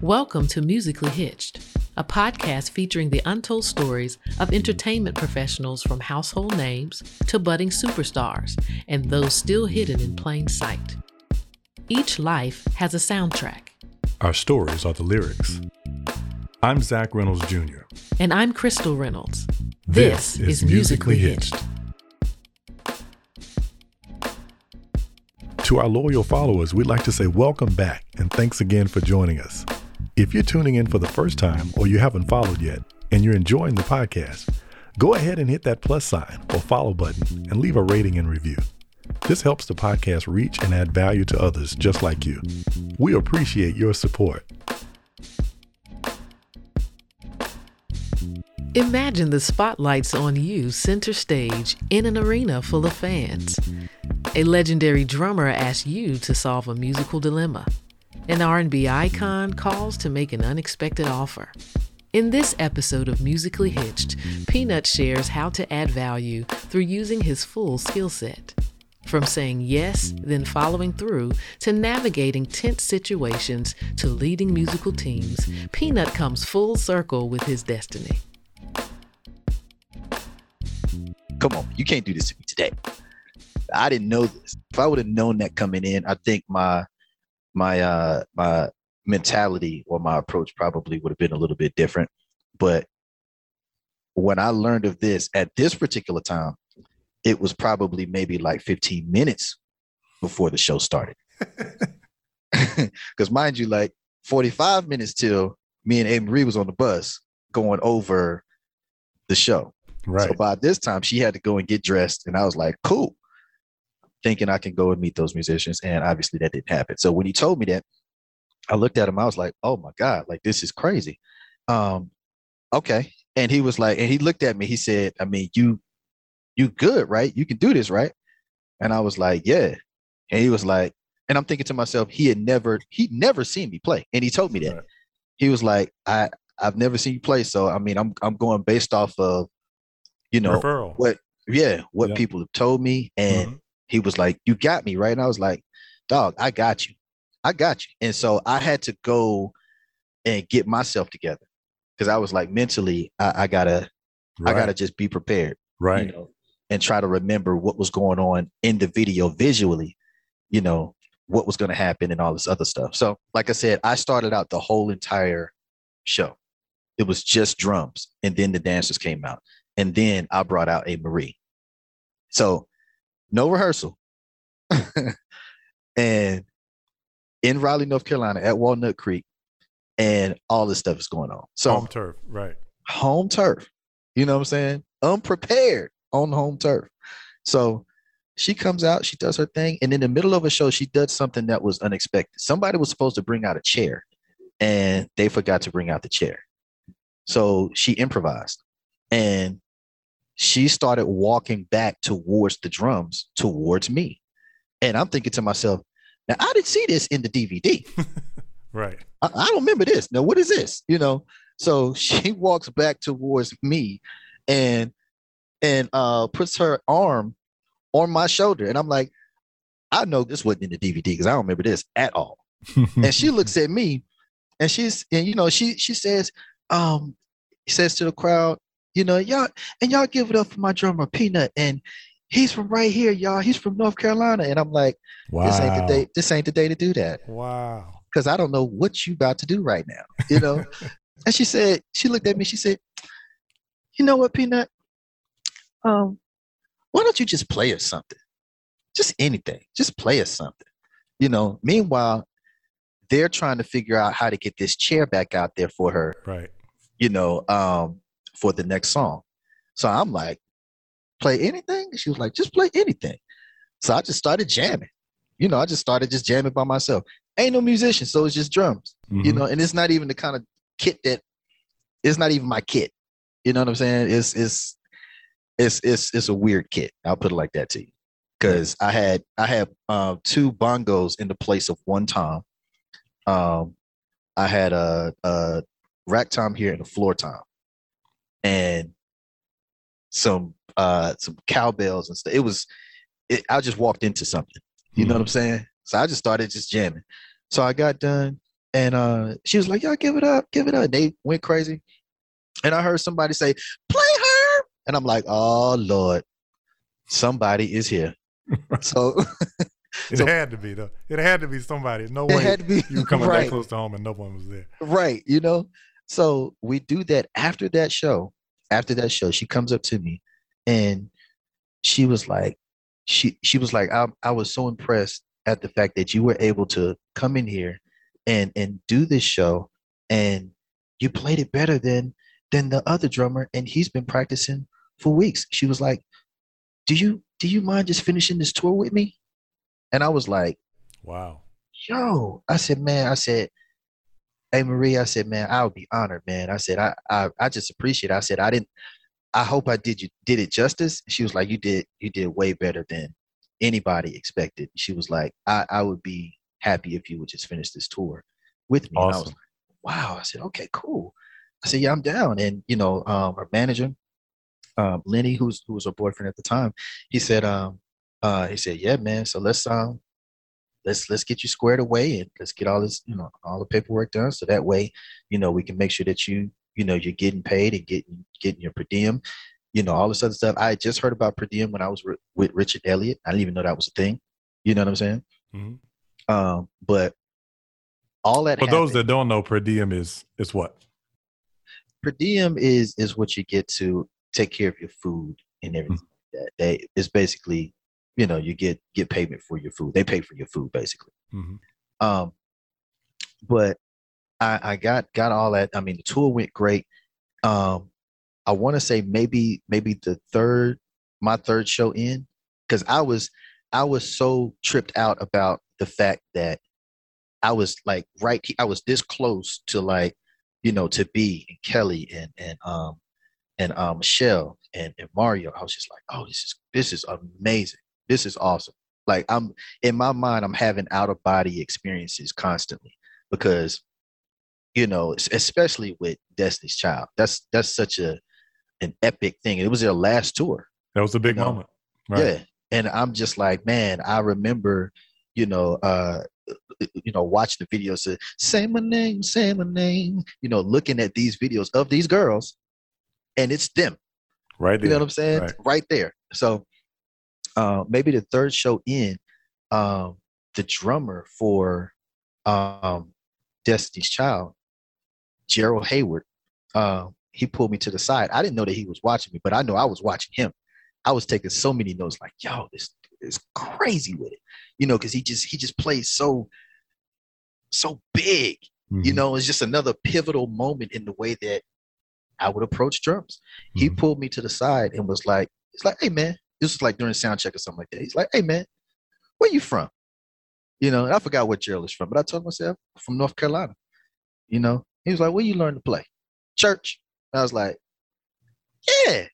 Welcome to Musically Hitched, a podcast featuring the untold stories of entertainment professionals from household names to budding superstars and those still hidden in plain sight. Each life has a soundtrack. Our stories are the lyrics. I'm Zach Reynolds Jr. And I'm Crystal Reynolds. This is Musically Hitched. To our loyal followers, we'd like to say welcome back and thanks again for joining us. If you're tuning in for the first time or you haven't followed yet and you're enjoying the podcast, go ahead and hit that plus sign or follow button and leave a rating and review. This helps the podcast reach and add value to others just like you. We appreciate your support. Imagine the spotlights on you center stage in an arena full of fans. A legendary drummer asks you to solve a musical dilemma. An R&B icon calls to make an unexpected offer. In this episode of Musically Hitched, P-Nut shares how to add value through using his full skill set. From saying yes, then following through, to navigating tense situations, to leading musical teams, P-Nut comes full circle with his destiny. Come on, you can't do this to me today. I didn't know this. If I would have known that coming in, I think my mentality or my approach probably would have been a little bit different. But when I learned of this at this particular time, it was probably maybe like 15 minutes before the show started. Because mind you, like 45 minutes till me and Amerie was on the bus going over the show. Right. So by this time, she had to go and get dressed. And I was like, cool, thinking I can go and meet those musicians. And obviously that didn't happen. So when he told me that, I looked at him. I was like, oh, my God, like this is crazy. OK. And he was like, and he looked at me. He said, I mean, you good, right? You can do this, right? And I was like, yeah. And he was like, and I'm thinking to myself, he'd never seen me play. And he told me that. Right. He was like, I've never seen you play. So, I mean, I'm going based off of, you know, referral. what people have told me. And he was like, you got me, right? And I was like, dog, I got you. And so I had to go and get myself together because I was like, mentally, I gotta just be prepared. Right. You know, and try to remember what was going on in the video visually, you know, what was going to happen and all this other stuff. So, like I said, I started out the whole entire show. It was just drums. And then the dancers came out. And then I brought out Amerie. So no rehearsal. And in Raleigh, North Carolina at Walnut Creek. And all this stuff is going on. So home turf. Right. Home turf. You know what I'm saying? Unprepared on home turf. So she comes out, she does her thing. And in the middle of a show, she does something that was unexpected. Somebody was supposed to bring out a chair and they forgot to bring out the chair. So she improvised and she started walking back towards the drums, towards me. And I'm thinking to myself, now I didn't see this in the DVD. Right. I don't remember this. Now, what is this? You know, so she walks back towards me and puts her arm on my shoulder. And I'm like, I know this wasn't in the DVD because I don't remember this at all. And she looks at me and she says to the crowd, you know, y'all give it up for my drummer P-Nut. And he's from right here, y'all. He's from North Carolina. And I'm like, wow. This ain't the day to do that. Wow. Because I don't know what you about to do right now, you know? And she looked at me, she said, you know what, P-Nut? Why don't you just play us something? Just anything. Just play us something. You know, meanwhile, they're trying to figure out how to get this chair back out there for her. Right. You know, for the next song. So I'm like, play anything? She was like, just play anything. So I just started jamming. You know, I just started just jamming by myself. Ain't no musician, so it's just drums. Mm-hmm. You know, and it's not even the kind of kit it's not even my kit. You know what I'm saying? It's a weird kit. I'll put it like that to you, because I had two bongos in the place of one tom. I had a rack tom here and a floor tom, and some cowbells and stuff. I just walked into something. You know what I'm saying? So I just started just jamming. So I got done And she was like, y'all give it up, give it up. And they went crazy. And I heard somebody say, play her. And I'm like, oh, Lord, somebody is here. So it had to be, though. It had to be somebody. No way had to be, you were coming right that close to home and no one was there. Right, you know? So we do that. After that show, she comes up to me and she was like, she was like, I was so impressed at the fact that you were able to come in here and do this show, and you played it better than the other drummer, and he's been practicing for weeks. She was like, do you mind just finishing this tour with me? And I was like, wow. Yo, I said, hey, Marie, I said, man, I would be honored, man. I said, I just appreciate it. I said, I hope I did it justice. She was like, you did way better than anybody expected. She was like, I would be happy if you would just finish this tour with me. Awesome. And I was like, wow. I said, okay, cool. I said, yeah, I'm down. And, you know, our manager, Lenny, who was her boyfriend at the time, he said, yeah, man. So let's get you squared away and let's get all this, you know, all the paperwork done. So that way, you know, we can make sure that you're getting paid and getting your per diem, you know, all this other stuff. I had just heard about per diem when I was with Richard Elliott. I didn't even know that was a thing. You know what I'm saying? Mm-hmm. But all that. For those that don't know, per diem is what? Per diem is what you get to take care of your food and everything. Mm-hmm. Like that. It's basically, you know, you get payment for your food. They pay for your food, basically. Mm-hmm. But I got all that. I mean, the tour went great. I want to say maybe my third show in, because I was so tripped out about the fact that I was like I was this close to, like, you know, to B and Kelly and Michelle and Mario. I was just like, oh, this is amazing. This is awesome. Like, I'm in my mind, I'm having out of body experiences constantly because, you know, especially with Destiny's Child, that's such an epic thing. It was their last tour. That was a big moment. Right. Yeah. And I'm just like, man, I remember, you know, watching the videos, say my name, you know, looking at these videos of these girls, and it's them. Right there. You know what I'm saying? Right there. So maybe the third show in, the drummer for Destiny's Child, Gerald Hayward, he pulled me to the side. I didn't know that he was watching me, but I know I was watching him. I was taking so many notes, like, yo, this is crazy with it, you know, because he just plays so big. Mm-hmm. You know, it's just another pivotal moment in the way that I would approach drums. Mm-hmm. He pulled me to the side and was like, "It's like, hey man," this was like during sound check or something like that. He's like, "Hey man, where you from?" You know, and I forgot what Gerald is from, but I told myself, from North Carolina. You know, he was like, "Where you learn to play?" Church. And I was like, "Yeah."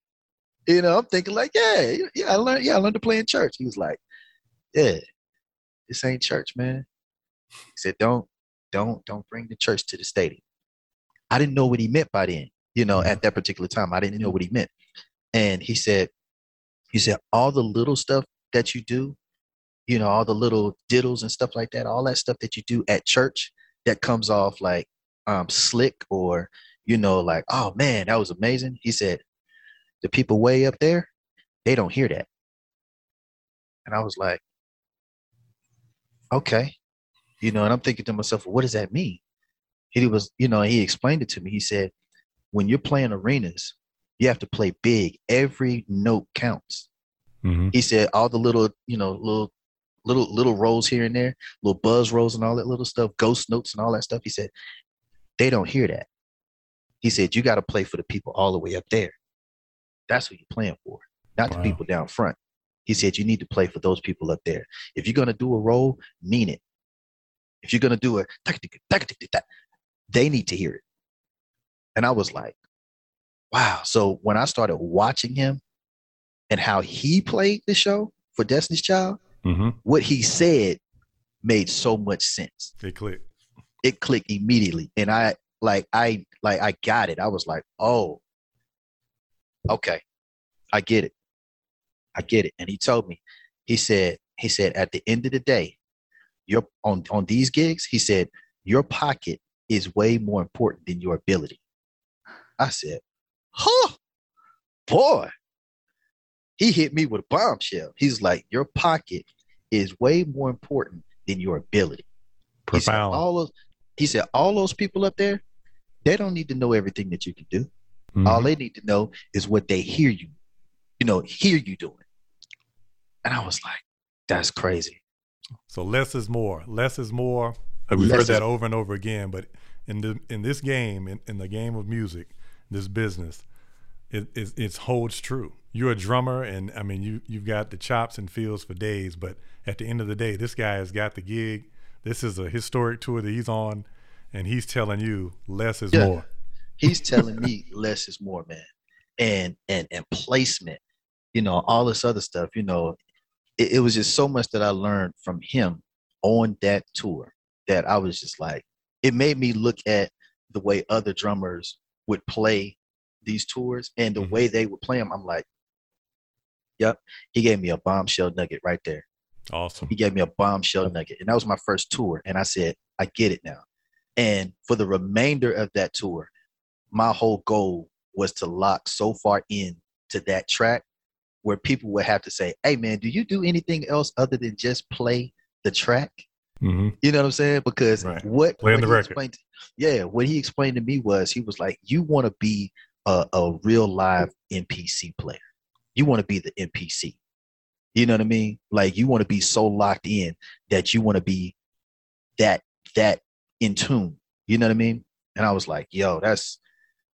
You know, I'm thinking like, yeah, I learned to play in church. He was like, "Yeah, this ain't church, man." He said, don't bring the church to the stadium. I didn't know what he meant by then. You know, at that particular time, I didn't know what he meant. And he said, all the little stuff that you do, you know, all the little diddles and stuff like that, all that stuff that you do at church that comes off like slick or, you know, like, oh man, that was amazing. He said, the people way up there, they don't hear that. And I was like, okay. You know, and I'm thinking to myself, well, what does that mean? And he was, you know, he explained it to me. He said, when you're playing arenas, you have to play big. Every note counts. Mm-hmm. He said, all the little, you know, little rolls here and there, little buzz rolls and all that little stuff, ghost notes and all that stuff. He said, they don't hear that. He said, you got to play for the people all the way up there. That's what you're playing for, not the people down front. He said, you need to play for those people up there. If you're going to do a roll, mean it. If you're going to do a, they need to hear it. And I was like, wow. So when I started watching him and how he played the show for Destiny's Child, mm-hmm. what he said made so much sense. It clicked immediately. And I got it. I was like, oh, okay. I get it. And he told me, he said, at the end of the day, you're on these gigs. He said, your pocket is way more important than your ability. I said, huh, boy. He hit me with a bombshell. He's like, your pocket is way more important than your ability. Profound. He said, all those people up there, they don't need to know everything that you can do. Mm-hmm. All they need to know is what they hear you doing. And I was like, that's crazy. So less is more. Less is more. We've heard that over and over again. But in this game, in the game of music, this business, it holds true. You're a drummer, and I mean, you've got the chops and feels for days. But at the end of the day, this guy has got the gig. This is a historic tour that he's on, and he's telling you less is more. He's telling me less is more, man. And placement, all this other stuff, it was just so much that I learned from him on that tour that I was just like, it made me look at the way other drummers would play these tours and the way they would play them. I'm like, yep. He gave me a bombshell nugget right there. Awesome. He gave me a bombshell nugget. And that was my first tour. And I said, I get it now. And for the remainder of that tour, my whole goal was to lock so far in to that track where people would have to say, hey, man, do you do anything else other than just play the track? Mm-hmm. You know what I'm saying? Because what he explained to me was, he was like, you want to be a real live NPC player. You want to be the NPC. You know what I mean? Like, you want to be so locked in that you want to be that in tune. You know what I mean? And I was like, yo,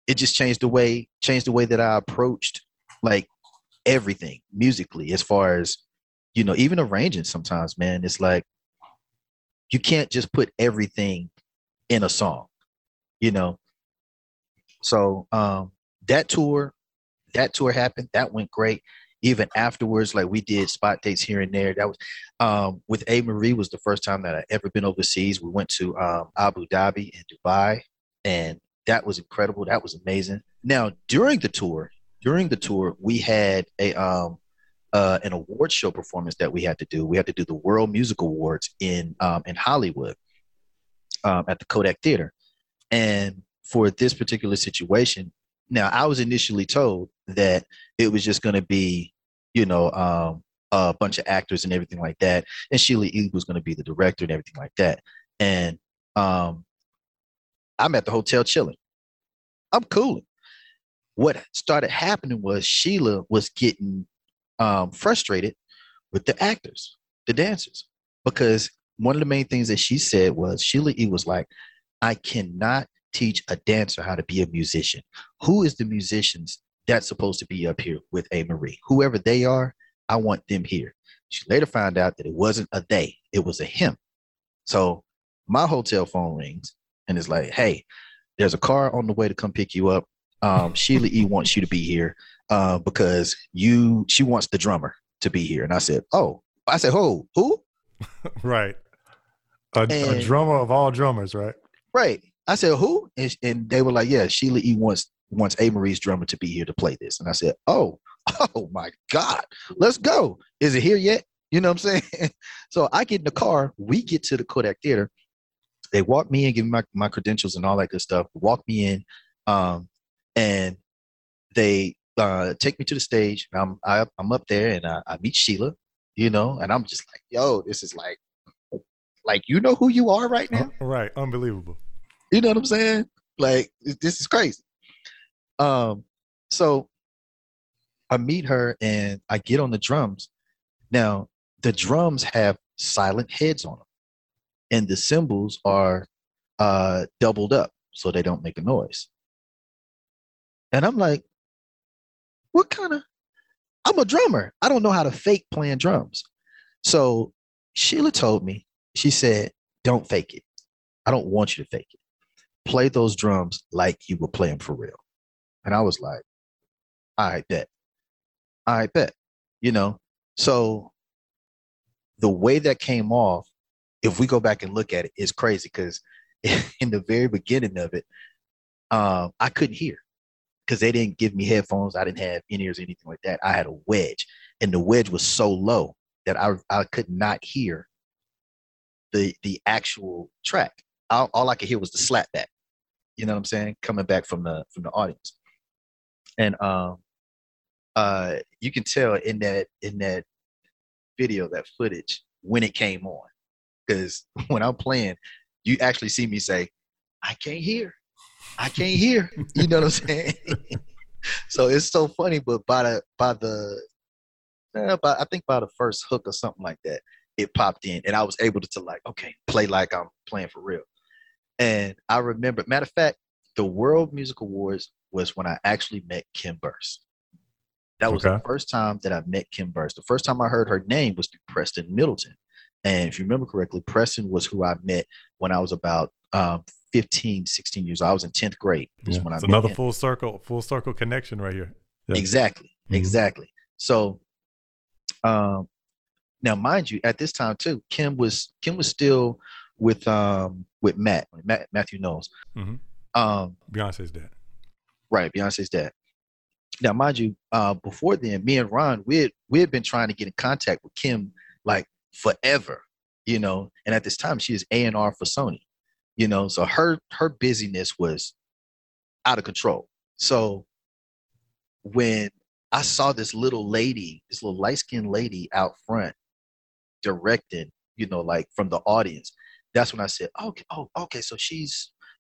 it just changed the way that I approached like everything musically, as far as, even arranging sometimes, man. It's like, you can't just put everything in a song, So that tour happened. That went great. Even afterwards, like, we did spot dates here and there. That was with Amerie was the first time that I ever been overseas. We went to Abu Dhabi and Dubai, and that was incredible. That was amazing. Now during the tour, we had a an award show performance that we had to do. We had to do the World Music Awards in Hollywood at the Kodak Theater, and for this particular situation. Now, I was initially told that it was just going to be, a bunch of actors and everything like that. And Sheila E. was going to be the director and everything like that. And I'm at the hotel chilling. I'm cooling. What started happening was Sheila was getting frustrated with the actors, the dancers, because one of the main things that she said was, Sheila E. was like, I cannot teach a dancer how to be a musician. Who is the musicians that's supposed to be up here with Amerie? Whoever they are, I want them here. She later found out that it wasn't a they, it was a him. So my hotel phone rings and it's like, hey, there's a car on the way to come pick you up. Sheila E. wants you to be here because she wants the drummer to be here. And I said, oh. I said, oh, who? Right. A drummer of all drummers, right? Right. I said, who? And they were like, yeah, Sheila E. wants Amarie's drummer to be here to play this. And I said, oh my God, let's go. Is it here yet? You know what I'm saying? So I get in the car. We get to the Kodak Theater. They walk me in, give me my credentials and all that good stuff, walk me in, and they take me to the stage. I'm up there and I meet Sheila, and I'm just like, yo, this is like, you know who you are right now? Right. Unbelievable. You know what I'm saying? Like, this is crazy. So I meet her and I get on the drums. Now, the drums have silent heads on them and the cymbals are doubled up so they don't make a noise. And I'm like, I'm a drummer. I don't know how to fake playing drums. So Sheila told me, she said, don't fake it. I don't want you to fake it. Play those drums like you were playing for real. And I was like, I bet, So the way that came off, if we go back and look at it, is crazy because in the very beginning of it, I couldn't hear because they didn't give me headphones. I didn't have in-ears or anything like that. I had a wedge, and the wedge was so low that I could not hear the actual track. all I could hear was the slap back. You know what I'm saying? Coming back from the audience. And you can tell in that video, that footage, when it came on. Because when I'm playing, you actually see me say, I can't hear. You know what I'm saying? So it's so funny, but by the first hook or something like that, it popped in, and I was able to like, okay, play like I'm playing for real. And I remember, matter of fact, the World Music Awards was when I actually met Kim Burse. That was the first time that I met Kim Burse. The first time I heard her name was through Preston Middleton. And if you remember correctly, Preston was who I met when I was about 15, 16 years old. I was in 10th grade. Yeah. When I met another him. Full circle connection right here. Yeah. Exactly. So now, mind you, at this time too, Kim was still with Matt, Matthew Knowles. Mm-hmm. Beyonce's dad. Right, Beyonce's dad. Now, mind you, before then, me and Ron, we had been trying to get in contact with Kim like forever, you know. And at this time, she is A&R for Sony, you know. So her busyness was out of control. So when I saw this little light-skinned lady out front directing, you know, like from the audience, that's when I said, okay, so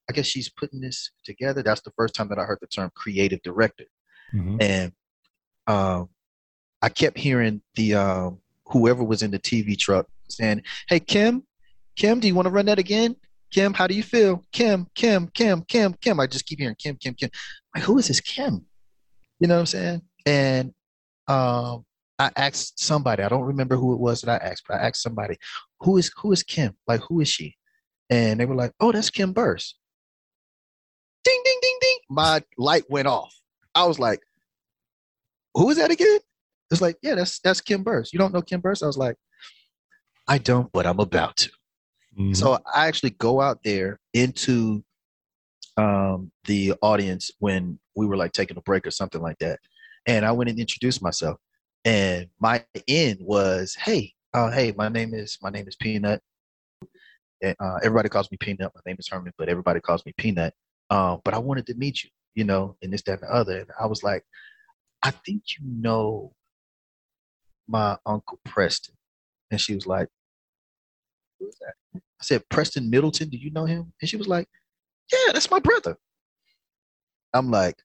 I guess she's putting this together. That's the first time that I heard the term creative director. Mm-hmm. And I kept hearing the whoever was in the TV truck saying, "Hey, Kim, do you want to run that again? Kim, how do you feel? Kim. I just keep hearing Kim. Like, who is this Kim? You know what I'm saying? And I asked somebody, I don't remember who it was that I asked, but I asked somebody, who is Kim? Like, who is she? And they were like, oh, that's Kim Burse. Ding, ding, ding, ding. My light went off. I was like, who is that again? It's like, yeah, that's Kim Burse. You don't know Kim Burse? I was like, I don't, but I'm about to. Mm-hmm. So I actually go out there into the audience when we were like taking a break or something like that. And I went and introduced myself. And my end was, hey, my name is P-Nut. And, everybody calls me P-Nut. My name is Herman, but everybody calls me P-Nut. But I wanted to meet you, you know, and this, that, and the other. And I was like, I think you know my uncle Preston. And she was like, who is that? I said, Preston Middleton, do you know him? And she was like, yeah, that's my brother. I'm like,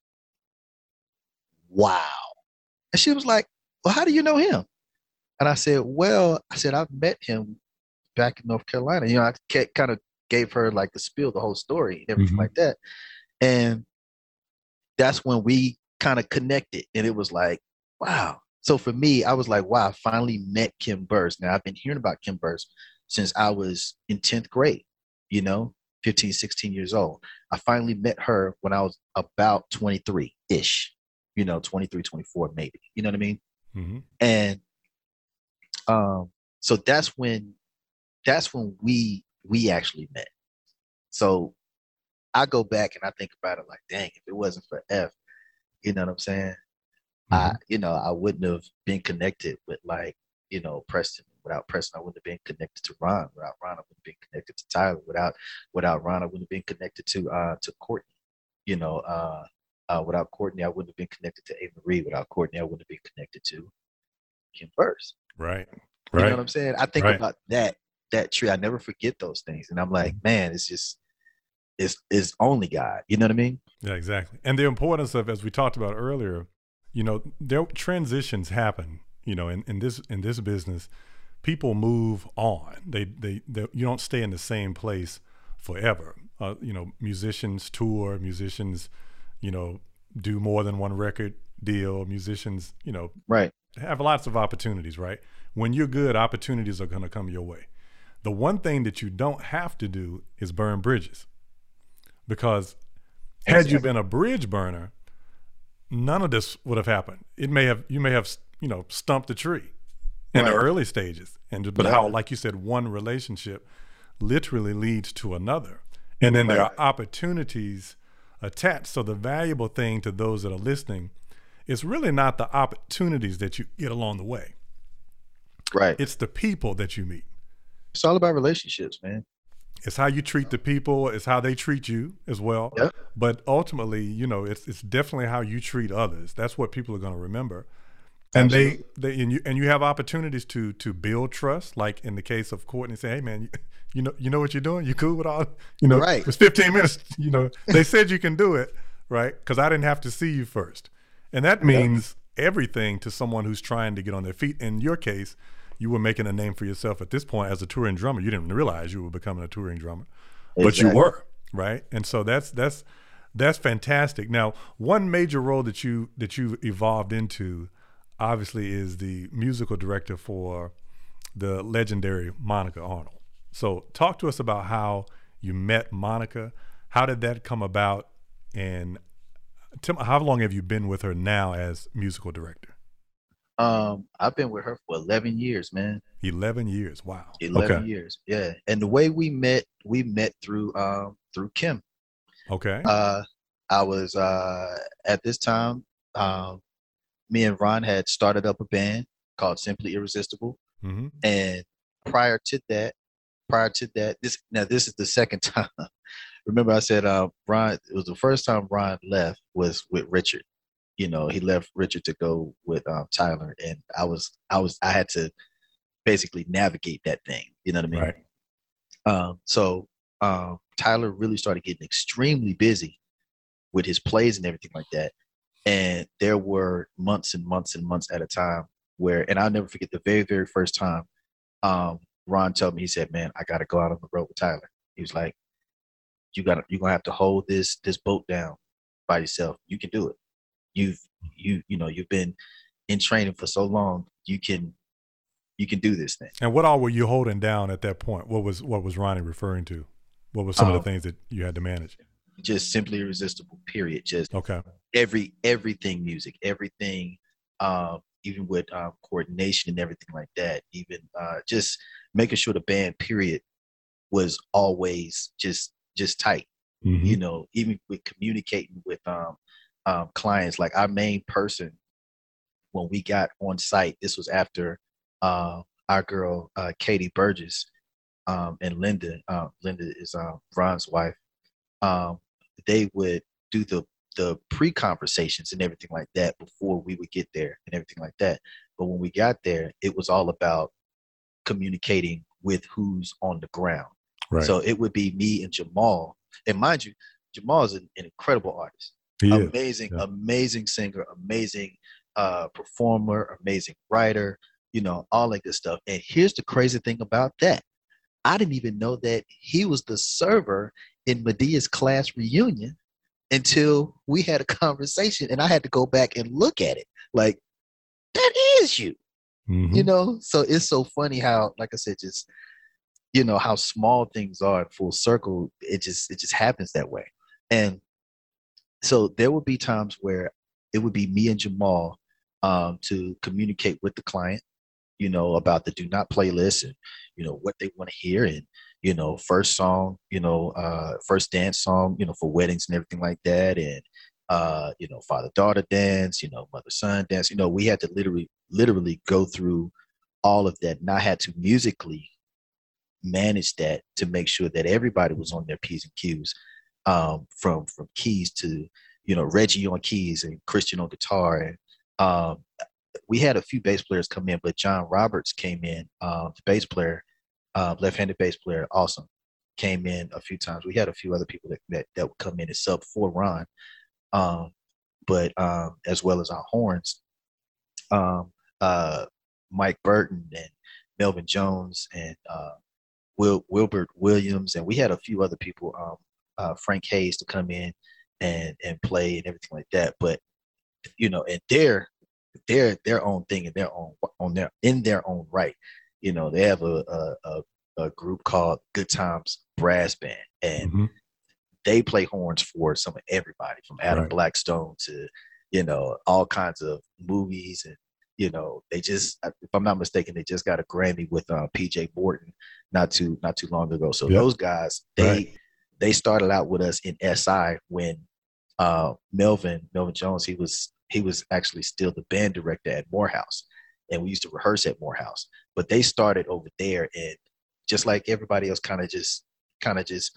wow. And she was like, well, how do you know him? And I said, I've met him back in North Carolina. You know, I kind of gave her like the spiel, the whole story, and everything mm-hmm. like that. And that's when we kind of connected. And it was like, wow. So for me, I was like, wow, I finally met Kim Burse. Now, I've been hearing about Kim Burse since I was in 10th grade, you know, 15, 16 years old. I finally met her when I was about 23-ish, you know, 23, 24, maybe. You know what I mean? Mm-hmm. And so that's when we actually met. So I go back and I think about it like, dang, if it wasn't for F, you know what I'm saying? Mm-hmm. I wouldn't have been connected with like, you know, Preston. Without Preston, I wouldn't have been connected to Ron. Without Ron, I wouldn't have been connected to Tyler. Without Ron, I wouldn't have been connected to Courtney. You know, without Courtney, I wouldn't have been connected to Amerie. Without Courtney, I wouldn't have been connected to Kim Burse. Right. You know what I'm saying? I think about that tree. I never forget those things. And I'm like, man, it's just, it's only God. You know what I mean? Yeah, exactly. And the importance of, as we talked about earlier, you know, their transitions happen, you know, in this business. People move on. They you don't stay in the same place forever. You know, musicians tour. Musicians, you know, do more than one record deal. Musicians, you know, have lots of opportunities. Right. When you're good, opportunities are going to come your way. The one thing that you don't have to do is burn bridges, because had you been a bridge burner, none of this would have happened. You may have you know, stumped the tree. In the early stages, but how, like you said, one relationship literally leads to another, and then there are opportunities attached. So the valuable thing to those that are listening is really not the opportunities that you get along the way, right? It's the people that you meet. It's all about relationships, man. It's how you treat the people. It's how they treat you as well. Yep. But ultimately, you know, it's definitely how you treat others. That's what people are going to remember. And you have opportunities to build trust. Like in the case of Courtney, say, hey man, you know what you're doing. You cool with all, you know, right. It was 15 minutes. You know, they said you can do it, right? Because I didn't have to see you first, and that means everything to someone who's trying to get on their feet. In your case, you were making a name for yourself at this point as a touring drummer. You didn't realize you were becoming a touring drummer, but you were, right? And so that's fantastic. Now, one major role that you've evolved into, obviously, is the musical director for the legendary Monica Arnold. So talk to us about how you met Monica. How did that come about? And tell me, how long have you been with her now as musical director? I've been with her for 11 years, man. 11 years. Wow. 11 years. Yeah. And the way we met through Kim. Okay. I was, at this time, me and Ron had started up a band called Simply Irresistible. Mm-hmm. And prior to that, this is the second time. Remember I said, Ron, it was the first time Ron left was with Richard. You know, he left Richard to go with Tyler, and I had to basically navigate that thing. You know what I mean? Right. So Tyler really started getting extremely busy with his plays and everything like that. And there were months and months and months at a time where, and I'll never forget the very, very first time Ron told me, he said, man, I got to go out on the road with Tyler. He was like, you're going to have to hold this boat down by yourself. You can do it. You've been in training for so long. You can do this thing. And what all were you holding down at that point? What was Ronnie referring to? What were some of the things that you had to manage? Just Simply Irresistible, period. Just everything music, everything, even with coordination and everything like that, even just making sure the band, period, was always just tight. Mm-hmm. You know, even with communicating with clients, like our main person when we got on site, this was after our girl Katie Burgess and Linda. Linda is Ron's wife. They would do the pre-conversations and everything like that before we would get there and everything like that. But when we got there, it was all about communicating with who's on the ground. Right. So it would be me and Jamal. And mind you, Jamal is an incredible artist. He amazing, is. Yeah. Amazing singer, amazing performer, amazing writer, you know, all that good stuff. And here's the crazy thing about that. I didn't even know that he was the server in Medea's class reunion until we had a conversation and I had to go back and look at it like, that is you, mm-hmm. You know? So it's so funny how, like I said, just, you know, how small things are in full circle. It just happens that way. And so there would be times where it would be me and Jamal to communicate with the client, you know, about the do not playlist and, you know, what they want to hear and, you know, first song, you know, first dance song, you know, for weddings and everything like that. And, you know, father-daughter dance, you know, mother-son dance. You know, we had to literally go through all of that. And I had to musically manage that to make sure that everybody was on their P's and Q's. From keys to, you know, Reggie on keys and Christian on guitar. And we had a few bass players come in, but John Roberts came in, the bass player, left-handed bass player, awesome, came in a few times. We had a few other people that would come in and sub for Ron, but as well as our horns, Mike Burton and Melvin Jones and Wilbert Williams. And we had a few other people, Frank Hayes to come in and play and everything like that. But, you know, and their own thing and their own right. You know, they have a group called Good Times Brass Band, and mm-hmm. they play horns for some of everybody from Adam Blackstone to, you know, all kinds of movies. And, you know, they just, if I'm not mistaken, they just got a Grammy with PJ Morton not too long ago. So those guys, they started out with us in SI when Melvin Jones, he was actually still the band director at Morehouse, and we used to rehearse at Morehouse. But they started over there, and just like everybody else, kind of just kind of just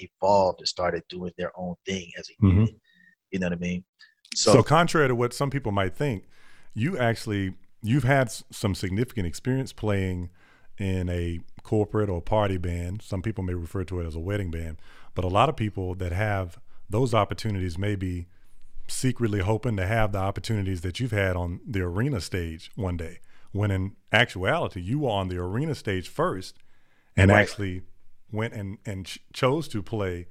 evolved and started doing their own thing as a unit. You know what I mean? So contrary to what some people might think, you've had some significant experience playing in a corporate or party band. Some people may refer to it as a wedding band, but a lot of people that have those opportunities may be secretly hoping to have the opportunities that you've had on the arena stage one day, when in actuality you were on the arena stage first and actually went and chose to play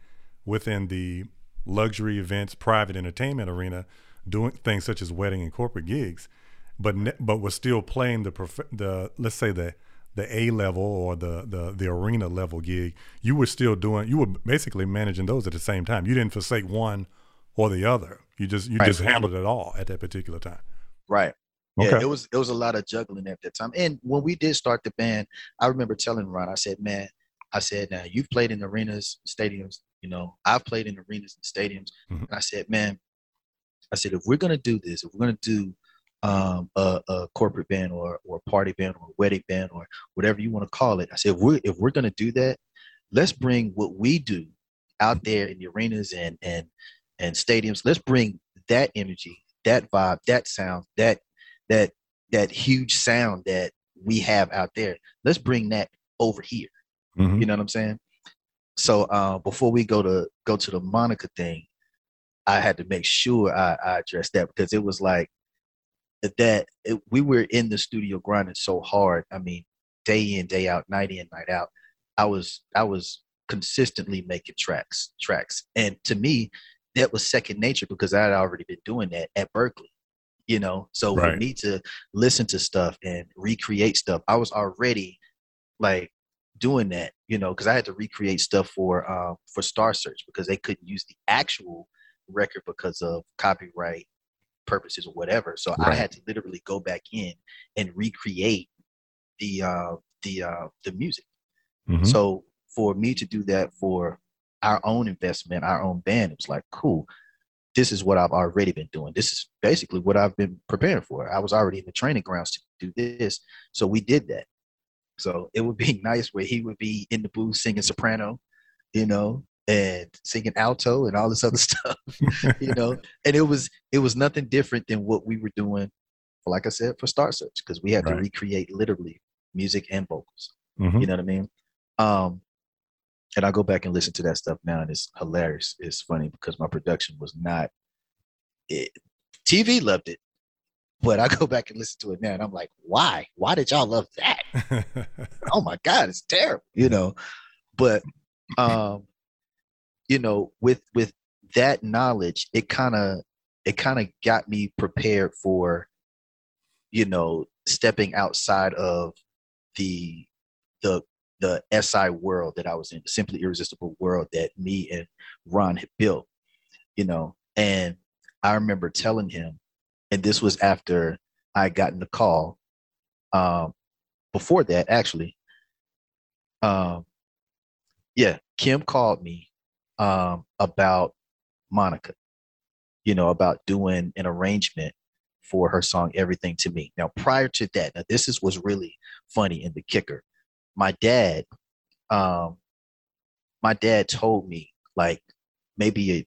within the luxury events, private entertainment arena, doing things such as wedding and corporate gigs, but was still playing the let's say the A level or the arena level gig. You were basically managing those at the same time. You didn't forsake one or the other. You just handled it all at that particular time. Right. Okay. Yeah, it was a lot of juggling at that time. And when we did start the band, I remember telling Ron, I said, now you've played in arenas, stadiums, I've played in arenas and stadiums. Mm-hmm. And I said, man, if we're going to do this, if we're going to do a corporate band or a party band or a wedding band or whatever you want to call it, I said, if we're going to do that, let's bring what we do out there in the arenas and stadiums. Let's bring that energy, that vibe, that sound, that huge sound that we have out there. Let's bring that over here. Mm-hmm. You know what I'm saying? So before we go to the Monica thing, I had to make sure I addressed that, because it was like that. We were in the studio grinding so hard. I mean, day in, day out, night in, night out. I was consistently making tracks, and to me, that was second nature, because I had already been doing that at Berkeley. So for me to listen to stuff and recreate stuff, I was already like doing that, because I had to recreate stuff for Star Search, because they couldn't use the actual record because of copyright purposes or whatever. So I had to literally go back in and recreate the music. Mm-hmm. So for me to do that for our own investment, our own band, it was like, cool. This is what I've already been doing. This is basically what I've been preparing for. I was already in the training grounds to do this. So we did that. So it would be nice where he would be in the booth singing soprano, and singing alto and all this other stuff, and it was nothing different than what we were doing, like I said, for Star Search, because we had to recreate literally music and vocals. Mm-hmm. You know what I mean? And I go back and listen to that stuff now, and it's hilarious. It's funny because my production was not it. TV loved it, but I go back and listen to it now, and I'm like, why? Why did y'all love that? Oh my God, it's terrible, But with that knowledge, it kind of got me prepared for, stepping outside of the SI world that I was in, the Simply Irresistible world that me and Ron had built, and I remember telling him, and this was after I had gotten the call, before that, actually, Kim called me, about Monica, about doing an arrangement for her song, Everything to Me. Now, prior to that, was really funny and the kicker. My dad told me like maybe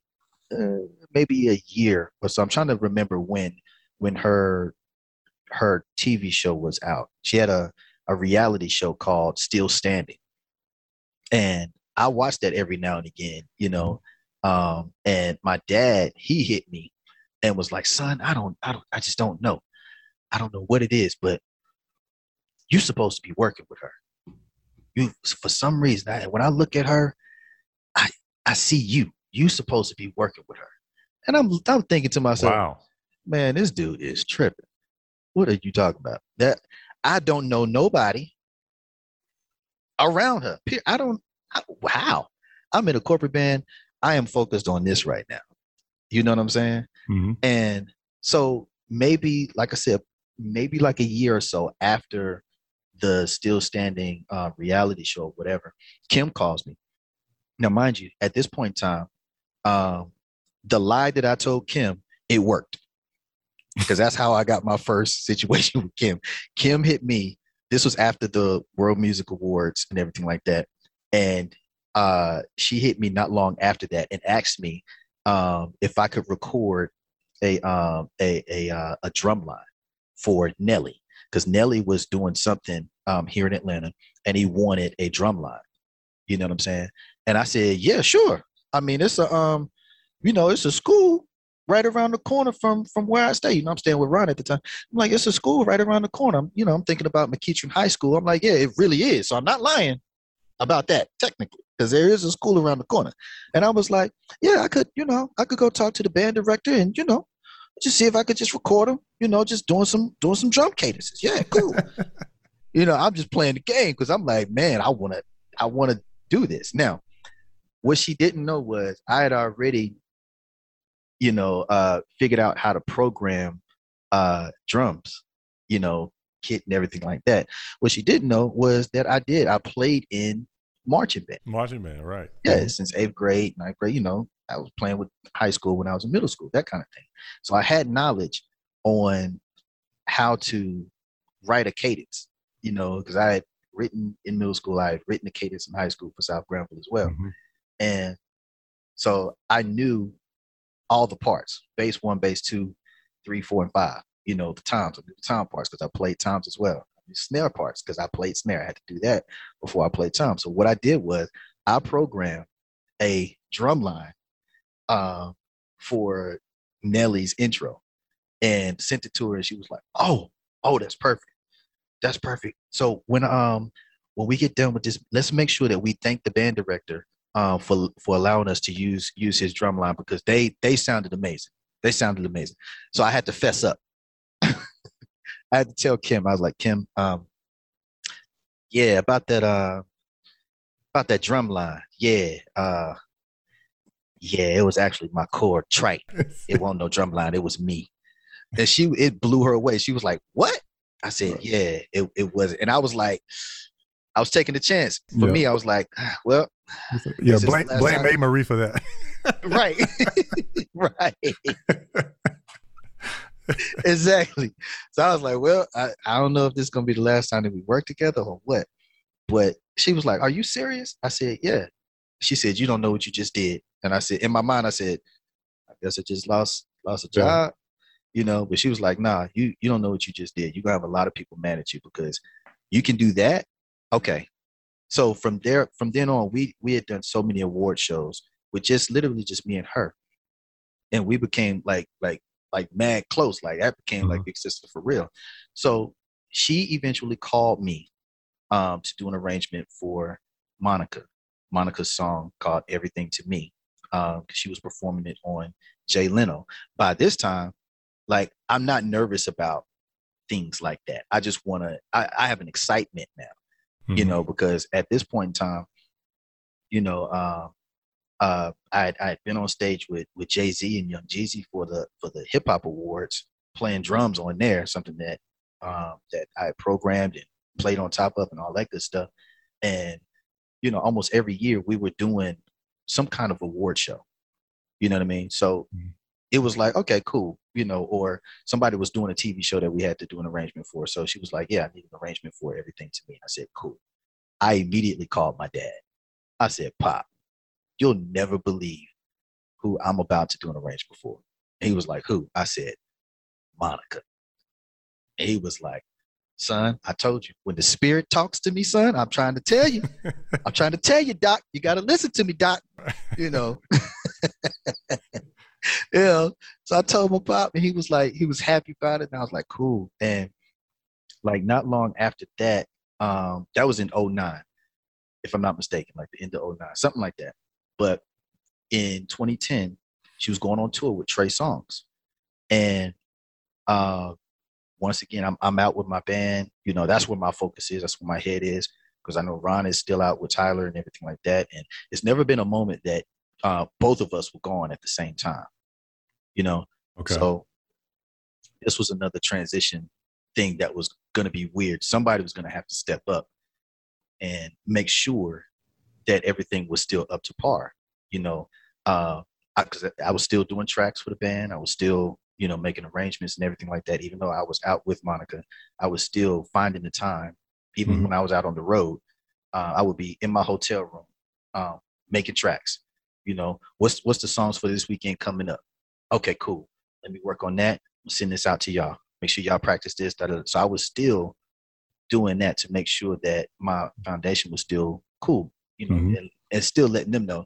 a year or so. I'm trying to remember when her TV show was out. She had a reality show called Still Standing, and I watched that every now and again, And my dad, he hit me and was like, "Son, I just don't know. I don't know what it is, but you're supposed to be working with her. For some reason, when I look at her, I see you. You supposed to be working with her." And I'm thinking to myself, wow, man, this dude is tripping. What are you talking about? That I don't know nobody around her. How? I'm in a corporate band. I am focused on this right now. You know what I'm saying? Mm-hmm. And so maybe, like I said, like a year or so after the Still Standing reality show, whatever, Kim calls me. Now, mind you, at this point in time, the lie that I told Kim, it worked, because that's how I got my first situation with Kim. Kim hit me. This was after the World Music Awards and everything like that. And she hit me not long after that and asked me if I could record a drum line for Nelly, because Nelly was doing something here in Atlanta and he wanted a drum line. You know what I'm saying? And I said, yeah, sure. I mean, it's a you know, it's a school right around the corner from where I stay. You know, I'm staying with Ron at the time. I'm like, it's a school right around the corner. I'm thinking about McEachern High School. I'm like, yeah, it really is. So I'm not lying about that technically, because there is a school around the corner. And I was like, yeah, I could go talk to the band director and, just see if I could just record them, just doing some drum cadences. Yeah, cool. I'm just playing the game because I'm like, man, I want to do this. Now, what she didn't know was I had already, figured out how to program drums, kit and everything like that. What she didn't know was that I played in marching band. Marching band, right. Yeah, since 8th grade, 9th grade, I was playing with high school when I was in middle school, that kind of thing. So I had knowledge on how to write a cadence, because I had written in middle school, I had written a cadence in high school for South Granville as well. Mm-hmm. And so I knew all the parts, bass 1, bass 2, 3, 4, and 5, the times. I knew the time parts because I played times as well. I knew snare parts because I played snare. I had to do that before I played times. So what I did was I programmed a drum line for Nelly's intro and sent it to her, and she was like, oh, that's perfect. That's perfect. So when we get done with this, let's make sure that we thank the band director for allowing us to use his drum line, because they sounded amazing. They sounded amazing. So I had to fess up. I had to tell Kim. I was like, Kim, yeah, about that drum line. Yeah. Yeah, it was actually my chord trite. It wasn't no drum line. It was me. And it blew her away. She was like, what? I said, yeah, it wasn't. And I was like, I was taking a chance. For me, I was like, well. Yeah, blame A. Marie for that. Right. Right. Exactly. So I was like, well, I don't know if this is going to be the last time that we work together or what. But she was like, are you serious? I said, yeah. She said, you don't know what you just did. And I said, in my mind, I guess I just lost a job, but she was like, nah, you don't know what you just did. You're going to have a lot of people mad at you because you can do that. Okay. So from then on, we had done so many award shows with literally just me and her. And we became like mad close. Like that became like big sister for real. So she eventually called me to do an arrangement for Monica's song called Everything to Me. She was performing it on Jay Leno. By this time, like, I'm not nervous about things like that. I just want to, I have an excitement now, because at this point in time, I had been on stage with Jay-Z and Young Jeezy for the hip hop awards, playing drums on there, something that, that I had programmed and played on top of and all that good stuff. And, almost every year we were doing some kind of award show, you know what I mean? So it was like, okay, cool. Or somebody was doing a TV show that we had to do an arrangement for. So she was like, yeah, I need an arrangement for Everything to Me. I said, cool. I immediately called my dad. I said, Pop, you'll never believe who I'm about to do an arrangement for. And he was like, who? I said, Monica. And he was like, son, I told you, when the spirit talks to me, son, I'm trying to tell you. I'm trying to tell you, Doc. You got to listen to me, Doc. So I told my Pop, and he was like, he was happy about it. And I was like, cool. And like not long after that, that was in 2009, if I'm not mistaken, like the end of 2009, something like that. But in 2010, she was going on tour with Trey Songz. And once again, I'm out with my band. That's where my focus is. That's where my head is, because I know Ron is still out with Tyler and everything like that. And it's never been a moment that both of us were gone at the same time, Okay. So this was another transition thing that was going to be weird. Somebody was going to have to step up and make sure that everything was still up to par, because I was still doing tracks for the band. I was still making arrangements and everything like that. Even though I was out with Monica, I was still finding the time. Even when I was out on the road, I would be in my hotel room making tracks. You know, what's the songs for this weekend coming up? Okay, cool. Let me work on that. I'll send this out to y'all. Make sure y'all practice this. Da-da-da. So I was still doing that to make sure that my foundation was still cool, you know, mm-hmm. and still letting them know,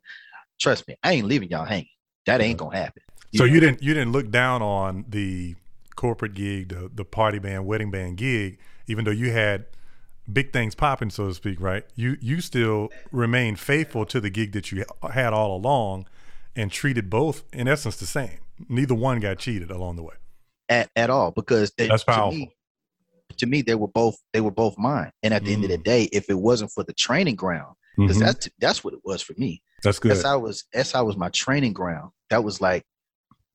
trust me, I ain't leaving y'all hanging. That ain't gonna happen. So you didn't look down on the corporate gig, the party band, wedding band gig, even though you had big things popping, so to speak, right? You still remained faithful to the gig that you had all along and treated both in essence the same. Neither one got cheated along the way at all, because that's powerful. To me, they were both mine. And at the end of the day, if it wasn't for the training ground, because that's what it was for me. That's good. That's how was my training ground. That was like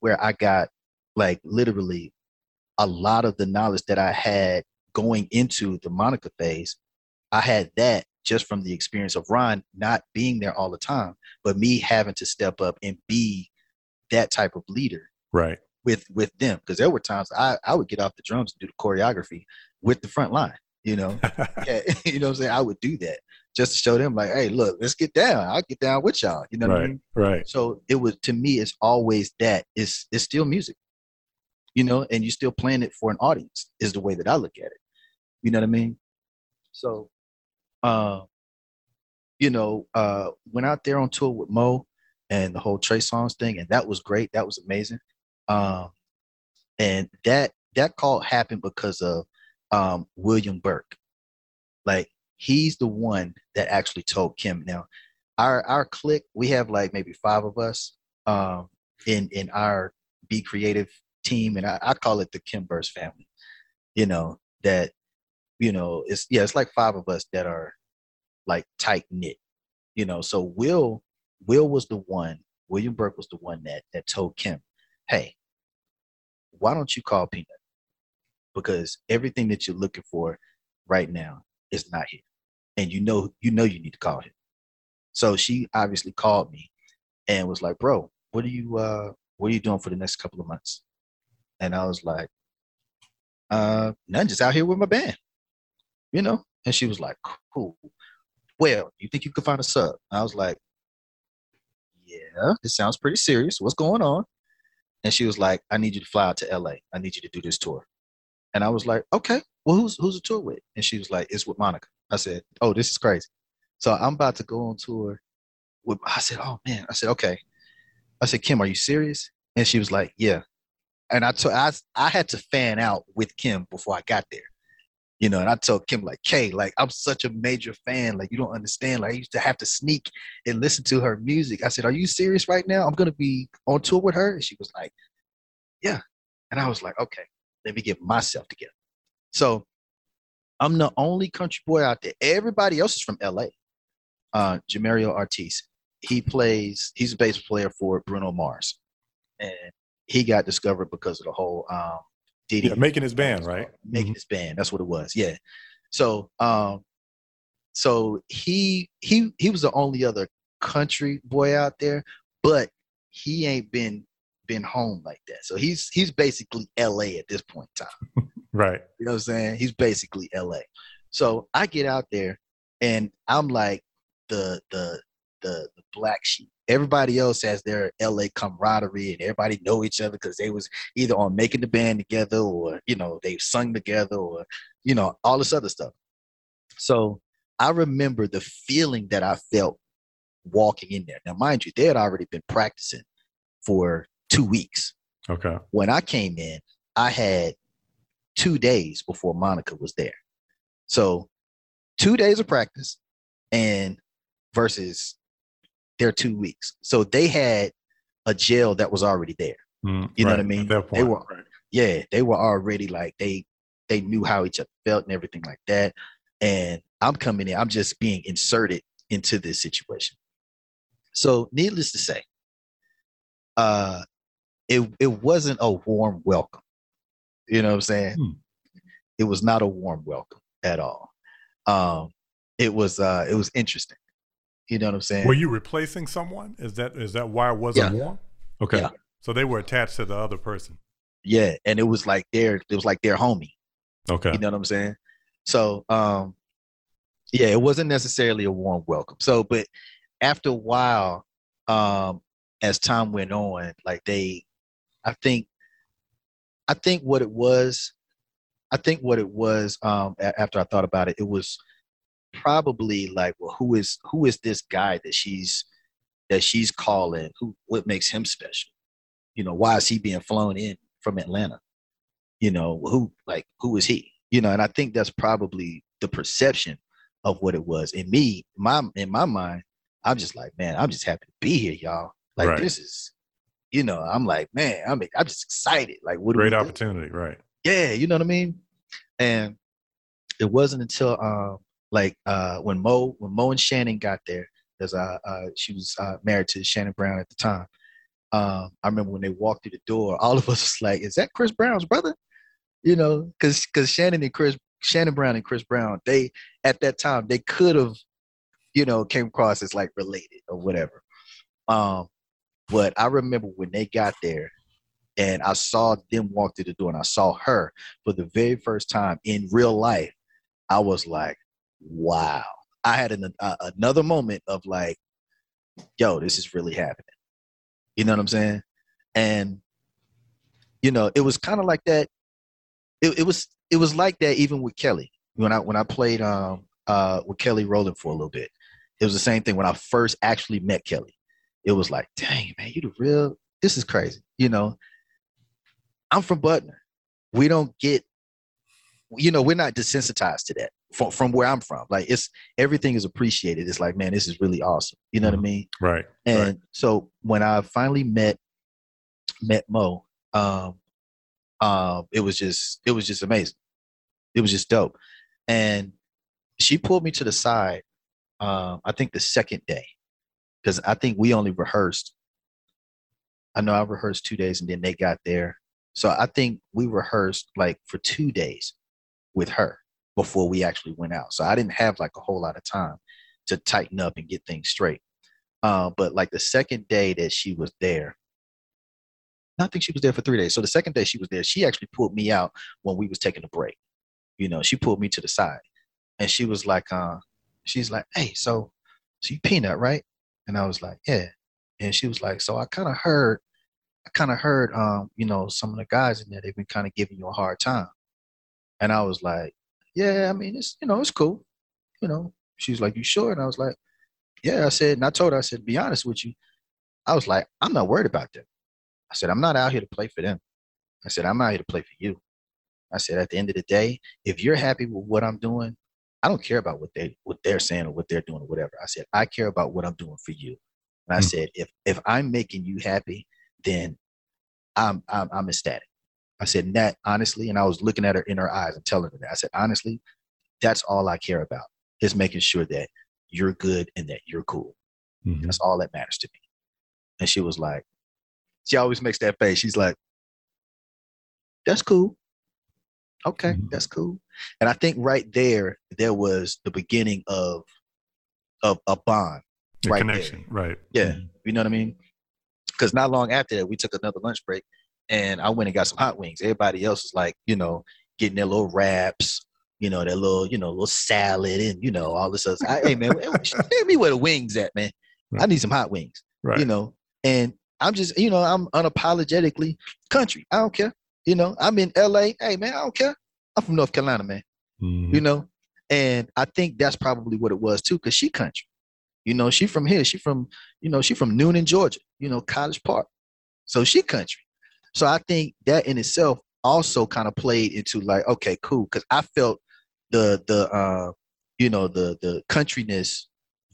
where I got like literally a lot of the knowledge that I had going into the Monica phase. I had that just from the experience of Ron not being there all the time, but me having to step up and be that type of leader. Right. With them, because there were times I would get off the drums and do the choreography with the front line, you know. Yeah, you know what I'm saying? I would do that just to show them like, hey, look, let's get down. I'll get down with y'all. You know what I mean? Right. So it was, to me, it's always that. It's still music, you know, and you're still playing it for an audience is the way that I look at it. You know what I mean? So, you know, went out there on tour with Mo and the whole Trey Songz thing, and that was great. That was amazing. And that call happened because of William Burke. Like, he's the one that actually told Kim. Now, our clique, we have like maybe five of us in our Be Creative team, and I call it the Kim Burse family. You know that, you know, it's like five of us that are like tight knit. You know, so William Burke was the one that told Kim, hey, why don't you call P-Nut? Because everything that you're looking for right now is not here. And you know you need to call him. So she obviously called me and was like, bro, what are you doing for the next couple of months? And I was like, none, just out here with my band. You know? And she was like, cool. Well, you think you could find a sub? And I was like, yeah, this sounds pretty serious. What's going on? And she was like, I need you to fly out to LA. I need you to do this tour. And I was like, okay, well, who's the tour with? And she was like, it's with Monica. I said, oh, this is crazy. So I'm about to go on tour with, I said, oh man. I said, okay. I said, Kim, are you serious? And she was like, yeah. And I had to fan out with Kim before I got there. You know, and I told Kim, like, Kay, like, I'm such a major fan. Like, you don't understand. Like, I used to have to sneak and listen to her music. I said, are you serious right now? I'm going to be on tour with her? And she was like, yeah. And I was like, okay, let me get myself together. So I'm the only country boy out there. Everybody else is from LA. Jamario Ortiz. He's a bass player for Bruno Mars. And he got discovered because of the whole Diddy. Yeah, making his band, right? Making his band. That's what it was. Yeah. So, so he was the only other country boy out there, but he ain't been home like that. So he's basically LA at this point in time. Right. You know what I'm saying? He's basically LA. So I get out there and I'm like the black sheep. Everybody else has their LA camaraderie and everybody know each other because they was either on Making the Band together or, you know, they've sung together or, you know, all this other stuff. So I remember the feeling that I felt walking in there. Now, mind you, they had already been practicing for 2 weeks. Okay. When I came in, I had 2 days before Monica was there. So 2 days of practice and versus their 2 weeks. So they had a gel that was already there. You know what I mean? They were, yeah, they were already like, they knew how each other felt and everything like that. And I'm coming in, I'm just being inserted into this situation. So needless to say, it wasn't a warm welcome. You know what I'm saying? It was not a warm welcome at all. It was interesting. You know what I'm saying? Were you replacing someone? Is that why it wasn't warm? Okay. Yeah. So they were attached to the other person. Yeah. And it was like their homie. Okay. You know what I'm saying? So, yeah, it wasn't necessarily a warm welcome. So, but after a while, as time went on, like I think what it was, after I thought about it, it was probably like, well, who is this guy that she's calling? What makes him special? You know, why is he being flown in from Atlanta? You know, who is he? You know, and I think that's probably the perception of what it was. In me, in my mind, I'm just like, man, I'm just happy to be here, y'all. Like, right. This is, you know, I'm like, man, I'm just excited. Like, what great opportunity, right? Yeah, you know what I mean. And it wasn't until when Mo and Shannon got there, because she was married to Shannon Brown at the time. I remember when they walked through the door, all of us was like, "Is that Chris Brown's brother?" You know, because Shannon Brown and Chris Brown, they at that time they could have, you know, came across as like related or whatever. But I remember when they got there, and I saw them walk through the door, and I saw her for the very first time in real life. I was like, "Wow!" I had another moment of like, "Yo, this is really happening." You know what I'm saying? And you know, it was kind of like that. It was like that even with Kelly when I played with Kelly Rowland for a little bit. It was the same thing when I first actually met Kelly. It was like, dang, man, you the real. This is crazy. You know, I'm from Butner. We don't get, you know, we're not desensitized to that from where I'm from. Like, it's everything is appreciated. It's like, man, this is really awesome. You know what I mean? Right. And so when I finally met Mo, it was just amazing. It was just dope. And she pulled me to the side. I think the second day, because I think we only rehearsed. I know I rehearsed 2 days and then they got there. So I think we rehearsed like for 2 days with her before we actually went out. So I didn't have like a whole lot of time to tighten up and get things straight. But like the second day that she was there, I think she was there for 3 days. So the second day she was there, she actually pulled me out when we was taking a break. You know, she pulled me to the side and she was like, hey, so you P-Nut, right? And I was like, yeah. And she was like, so I kind of heard, you know, some of the guys in there, they've been kind of giving you a hard time. And I was like, yeah, I mean, it's, you know, it's cool. You know, she was like, you sure? And I was like, yeah, I said, and I told her, I said, to be honest with you, I was like, I'm not worried about them. I said, I'm not out here to play for them. I said, I'm out here to play for you. I said, at the end of the day, if you're happy with what I'm doing, I don't care about what they're saying or what they're doing or whatever. I said, I care about what I'm doing for you. And I said, if I'm making you happy, then I'm ecstatic. I said, that honestly, and I was looking at her in her eyes and telling her that. I said, honestly, that's all I care about is making sure that you're good and that you're cool. Mm-hmm. That's all that matters to me. And she was like, she always makes that face. She's like, that's cool. Okay, mm-hmm. That's cool. And I think right there was the beginning of a bond. The right connection, there. Right. Yeah. You know what I mean? Because not long after that, we took another lunch break and I went and got some hot wings. Everybody else was like, you know, getting their little wraps, you know, their little, you know, little salad and, you know, all this other stuff. Hey, man, tell me where the wings at, man. Right. I need some hot wings, right. You know, and I'm just, you know, I'm unapologetically country. I don't care. You know, I'm in LA. Hey, man, I don't care. I'm from North Carolina, man. Mm-hmm. You know, and I think that's probably what it was, too, because she country. You know, she from here. She from Noonan, Georgia, you know, College Park. So she country. So I think that in itself also kind of played into like, okay, cool. Cause I felt the countryness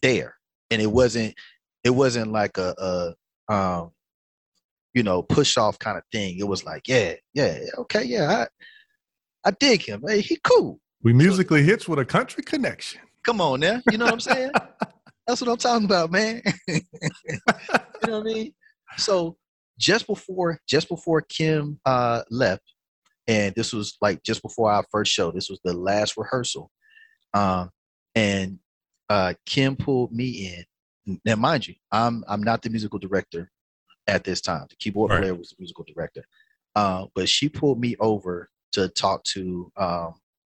there. And it wasn't like a you know, push off kind of thing. It was like, yeah. Okay. Yeah. I dig him. Hey, he cool. We musically hits with a country connection. Come on now. You know what I'm saying? That's what I'm talking about, man. You know what I mean? So just before Kim left, and this was like just before our first show, this was the last rehearsal. And Kim pulled me in. Now, mind you, I'm not the musical director at this time. The keyboard player was the musical director. But she pulled me over to talk to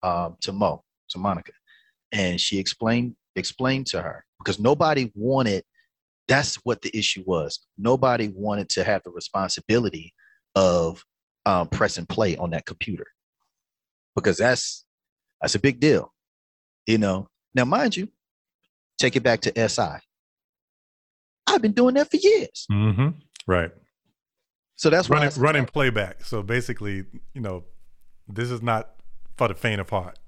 Monica. And she explained to her, because nobody wanted That's what the issue was. Nobody wanted to have the responsibility of pressing play on that computer, because that's a big deal, you know. Now, mind you, take it back to SI. I've been doing that for years. Mm-hmm. Right. So that's why running playback. So basically, you know, this is not for the faint of heart.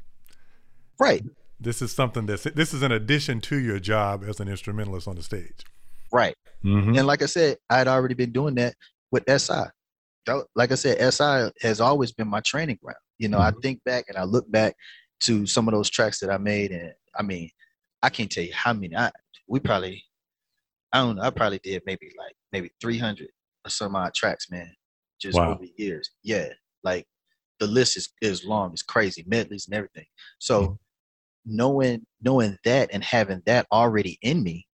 Right. This is something this is an addition to your job as an instrumentalist on the stage. Right. Mm-hmm. And like I said, I had already been doing that with SI. Like I said, SI has always been my training ground. You know, mm-hmm. I think back and I look back to some of those tracks that I made. And I mean, I can't tell you how many. I probably did maybe 300 or some odd tracks, man, just over years. Yeah. Like the list is long. It's crazy. Medleys and everything. So mm-hmm. knowing that and having that already in me,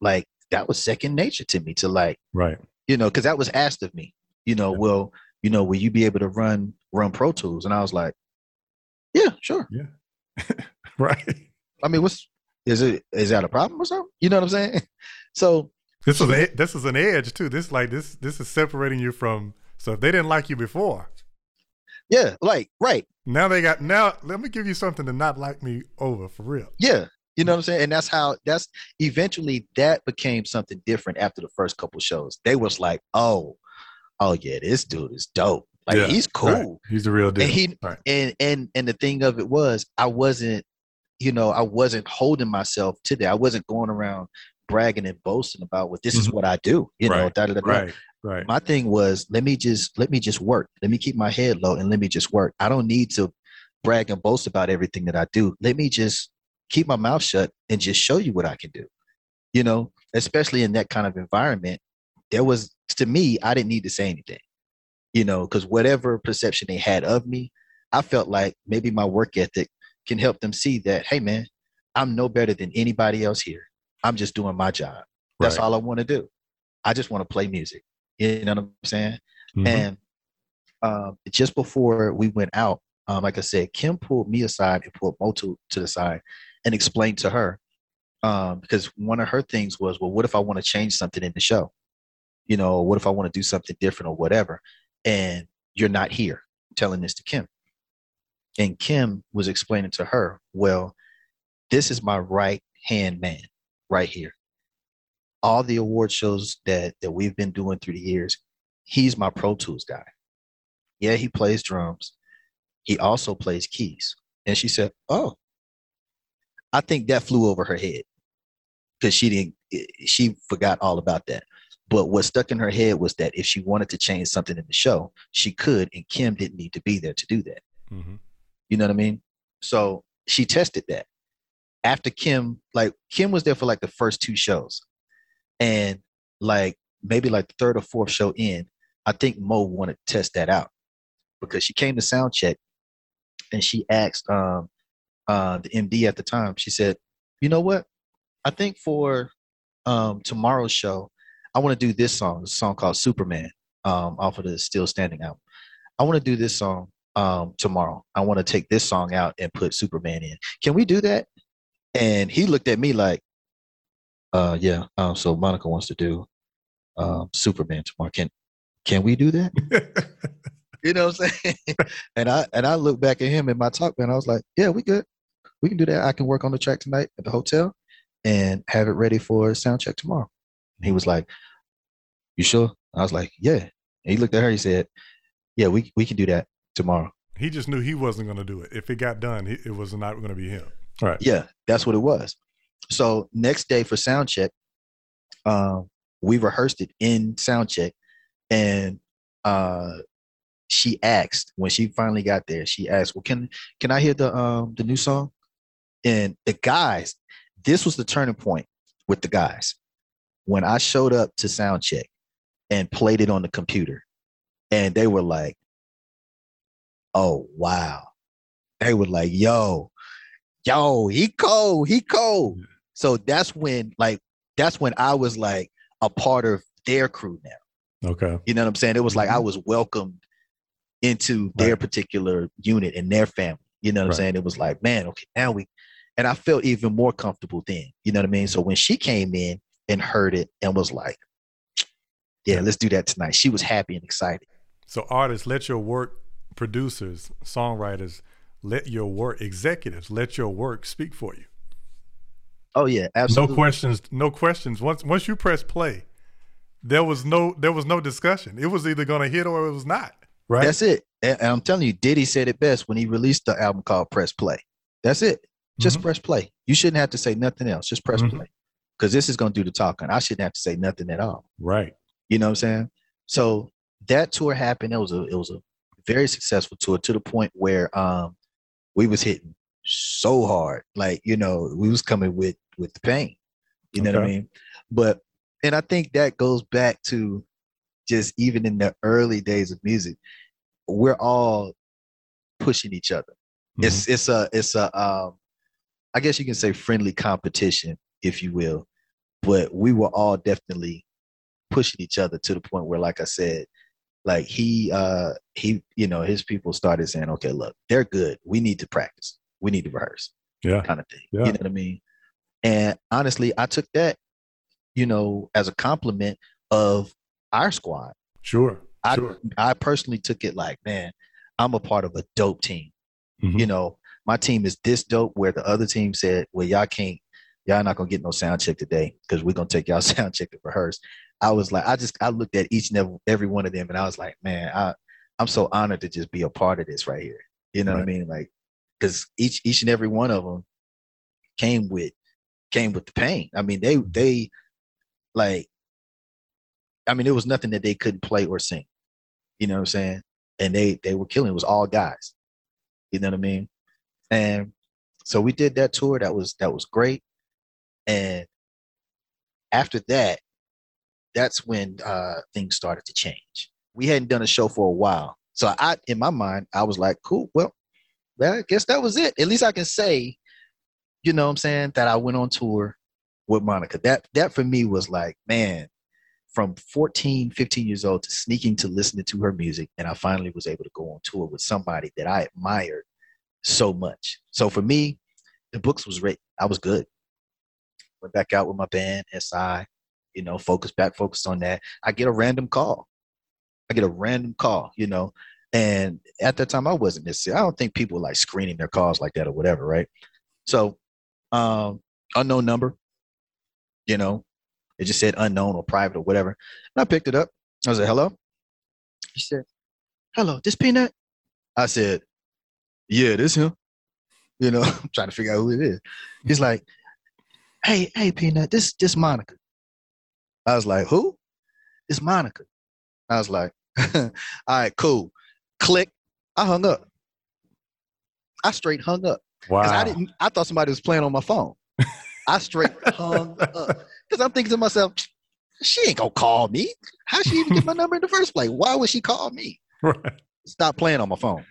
like that was second nature to me to like, right. You know, cause that was asked of me, you know, yeah. Well, you know, will you be able to run Pro Tools? And I was like, yeah, sure. Yeah. Right. I mean, is that a problem or something? You know what I'm saying? So this is an edge too. This is separating you from, so if they didn't like you before. Yeah. Like, right. Now let me give you something to not like me over for real. Yeah. You know what I'm saying? And that's eventually that became something different after the first couple shows. They was like, oh yeah, this dude is dope. Like he's cool. Right. He's the real dude. And the thing of it was, I wasn't holding myself to that. I wasn't going around bragging and boasting about what this is what I do. You know, right. My thing was, let me just work. Let me keep my head low and let me just work. I don't need to brag and boast about everything that I do. Let me just keep my mouth shut and just show you what I can do. You know, especially in that kind of environment, to me, I didn't need to say anything. You know, because whatever perception they had of me, I felt like maybe my work ethic can help them see that, hey man, I'm no better than anybody else here. I'm just doing my job. That's all I want to do. I just want to play music. You know what I'm saying? Mm-hmm. And just before we went out, like I said, Kim pulled me aside and pulled Mo to the side and explained to her, because one of her things was, well, what if I want to change something in the show? You know, what if I want to do something different or whatever? And you're not here telling this to Kim. And Kim was explaining to her, well, this is my right-hand man right here. All the award shows that we've been doing through the years, he's my Pro Tools guy. Yeah, he plays drums. He also plays keys. And she said, oh, I think that flew over her head because she forgot all about that. But what stuck in her head was that if she wanted to change something in the show, she could, and Kim didn't need to be there to do that. Mm-hmm. You know what I mean? So she tested that. After Kim was there for like the first two shows, and like maybe like the third or fourth show in, I think Mo wanted to test that out because she came to sound check and she asked the MD at the time. She said, "You know what? I think for tomorrow's show, I want to do this song. It's a song called Superman off of the Still Standing album. I want to do this song tomorrow. I want to take this song out and put Superman in. Can we do that?" And he looked at me like, yeah. So Monica wants to do Superman tomorrow. Can we do that? You know what I'm saying? And I looked back at him in my talk, man. I was like, yeah, we good. We can do that. I can work on the track tonight at the hotel and have it ready for sound check tomorrow. And he was like, you sure? I was like, yeah. And he looked at her. He said, yeah, we can do that tomorrow. He just knew he wasn't going to do it. If it got done, it was not going to be him. Right. Yeah, that's what it was. So next day for soundcheck, we rehearsed it in soundcheck, and she asked when she finally got there. She asked, "Well, can I hear the new song?" And the guys, this was the turning point with the guys. When I showed up to soundcheck and played it on the computer, and they were like, "Oh wow!" They were like, Yo, he cold. So that's when I was like a part of their crew now. Okay. You know what I'm saying? It was like I was welcomed into their particular unit and their family. You know what I'm saying? It was like, man, okay, now and I felt even more comfortable then. You know what I mean? So when she came in, and heard it and was like, yeah, let's do that tonight. She was happy and excited. So artists, let your work, producers, songwriters, let your work, executives, let your work speak for you. Oh yeah, absolutely. No questions. Once you press play, there was no discussion. It was either going to hit or it was not. Right. That's it. And I'm telling you, Diddy said it best when he released the album called Press Play. That's it. Just press play. You shouldn't have to say nothing else. Just press play. Because this is going to do the talking. I shouldn't have to say nothing at all. Right. You know what I'm saying? So that tour happened. It was a very successful tour, to the point where we was hitting so hard. Like, you know, we was coming with the pain. You know what I mean? But, and I think that goes back to just even in the early days of music, we're all pushing each other. Mm-hmm. It's a I guess you can say friendly competition, if you will, but we were all definitely pushing each other to the point where, like I said, like he, you know, his people started saying, okay, look, they're good. We need to practice. We need to rehearse. Yeah. Kind of thing. Yeah. You know what I mean? And honestly, I took that, you know, as a compliment of our squad. Sure. I personally took it like, man, I'm a part of a dope team. Mm-hmm. You know, my team is this dope, where the other team said, well, y'all not going to get no sound check today because we're going to take y'all sound check to rehearse. I was like, I looked at each and every one of them and I was like, man, I'm so honored to just be a part of this right here. You know what I mean? Like, because each and every one of them came with the pain. I mean, they like, I mean, there was nothing that they couldn't play or sing. You know what I'm saying? And they were killing. It was all guys. You know what I mean? And so we did that tour. That was great. And after that, that's when things started to change. We hadn't done a show for a while. So in my mind, I was like, cool, well, I guess that was it. At least I can say, you know what I'm saying, that I went on tour with Monica. That for me was like, man, from 14, 15 years old to sneaking to listening to her music. And I finally was able to go on tour with somebody that I admired so much. So for me, the books was written. I was good. Went back out with my band, SI, you know, focused on that. I get a random call, you know, and at that time I wasn't necessarily, I don't think people were like screening their calls like that or whatever. Right. So, unknown number, you know, it just said unknown or private or whatever. And I picked it up. I was like, hello? He said, hello, this P-Nut? I said, yeah, this him. You know, I'm trying to figure out who it is. He's like, hey, P-Nut, this Monica. I was like, who? It's Monica. I was like, all right, cool. Click. I hung up. I straight hung up. Wow. I thought somebody was playing on my phone. I straight hung up. Because I'm thinking to myself, she ain't going to call me. How she even get my number in the first place? Why would she call me? Right. Stop playing on my phone.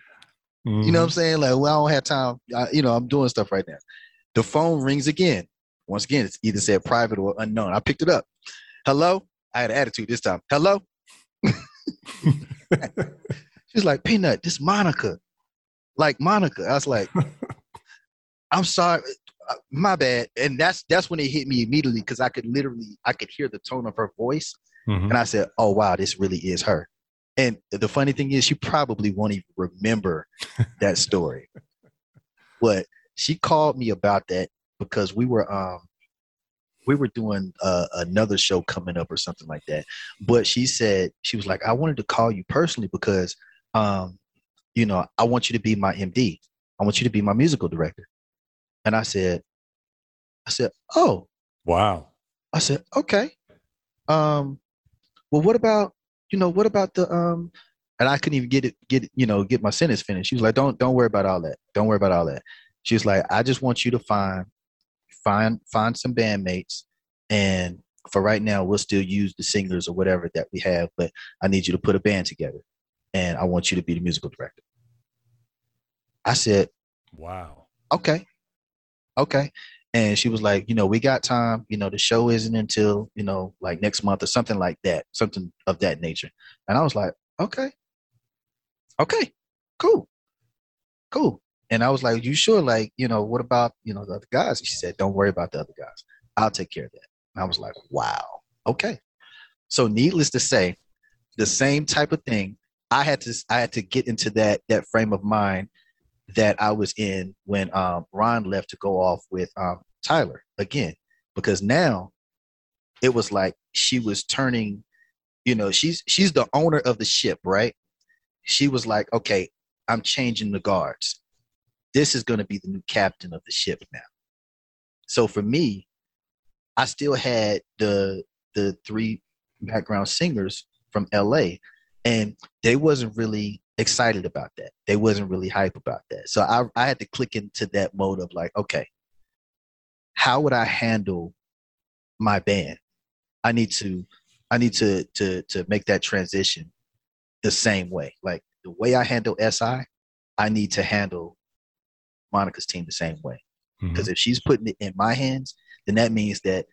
Mm-hmm. You know what I'm saying? Like, well, I don't have time. You know, I'm doing stuff right now. The phone rings again. Once again, it's either said private or unknown. I picked it up. Hello? I had an attitude this time. Hello? She's like, P-Nut, this Monica. Like, Monica. I was like, I'm sorry. My bad. And that's when it hit me immediately, because I could hear the tone of her voice. Mm-hmm. And I said, oh, wow, this really is her. And the funny thing is, she probably won't even remember that story. But she called me about that because we were doing another show coming up or something like that. But she said, she was like, I wanted to call you personally because, you know, I want you to be my MD. I want you to be my musical director. And I said, oh, wow. I said, okay. Well, what about the, and I couldn't even get my sentence finished. She was like, don't worry about all that. Don't worry about all that. She was like, I just want you to find some bandmates. And for right now, we'll still use the singers or whatever that we have, but I need you to put a band together and I want you to be the musical director. I said, wow. Okay. And she was like, you know, we got time, you know, the show isn't until, you know, like next month or something like that, something of that nature. And I was like, okay, cool. And I was like, you sure? Like, you know, what about, you know, the other guys? She said, don't worry about the other guys. I'll take care of that. And I was like, wow, okay. So needless to say, the same type of thing, I had to get into that frame of mind that I was in when Ron left to go off with Tyler again, because now it was like she was turning, you know, she's the owner of the ship, right? She was like, okay, I'm changing the guards. This is going to be the new captain of the ship now. So for me, I still had the three background singers from LA, and they wasn't really excited about that. They wasn't really hype about that. So I had to click into that mode of like, okay, how would I handle my band? I need to make that transition the same way. Like the way I handle SI, I need to handle Monica's team the same way. Because if she's putting it in my hands, then that means that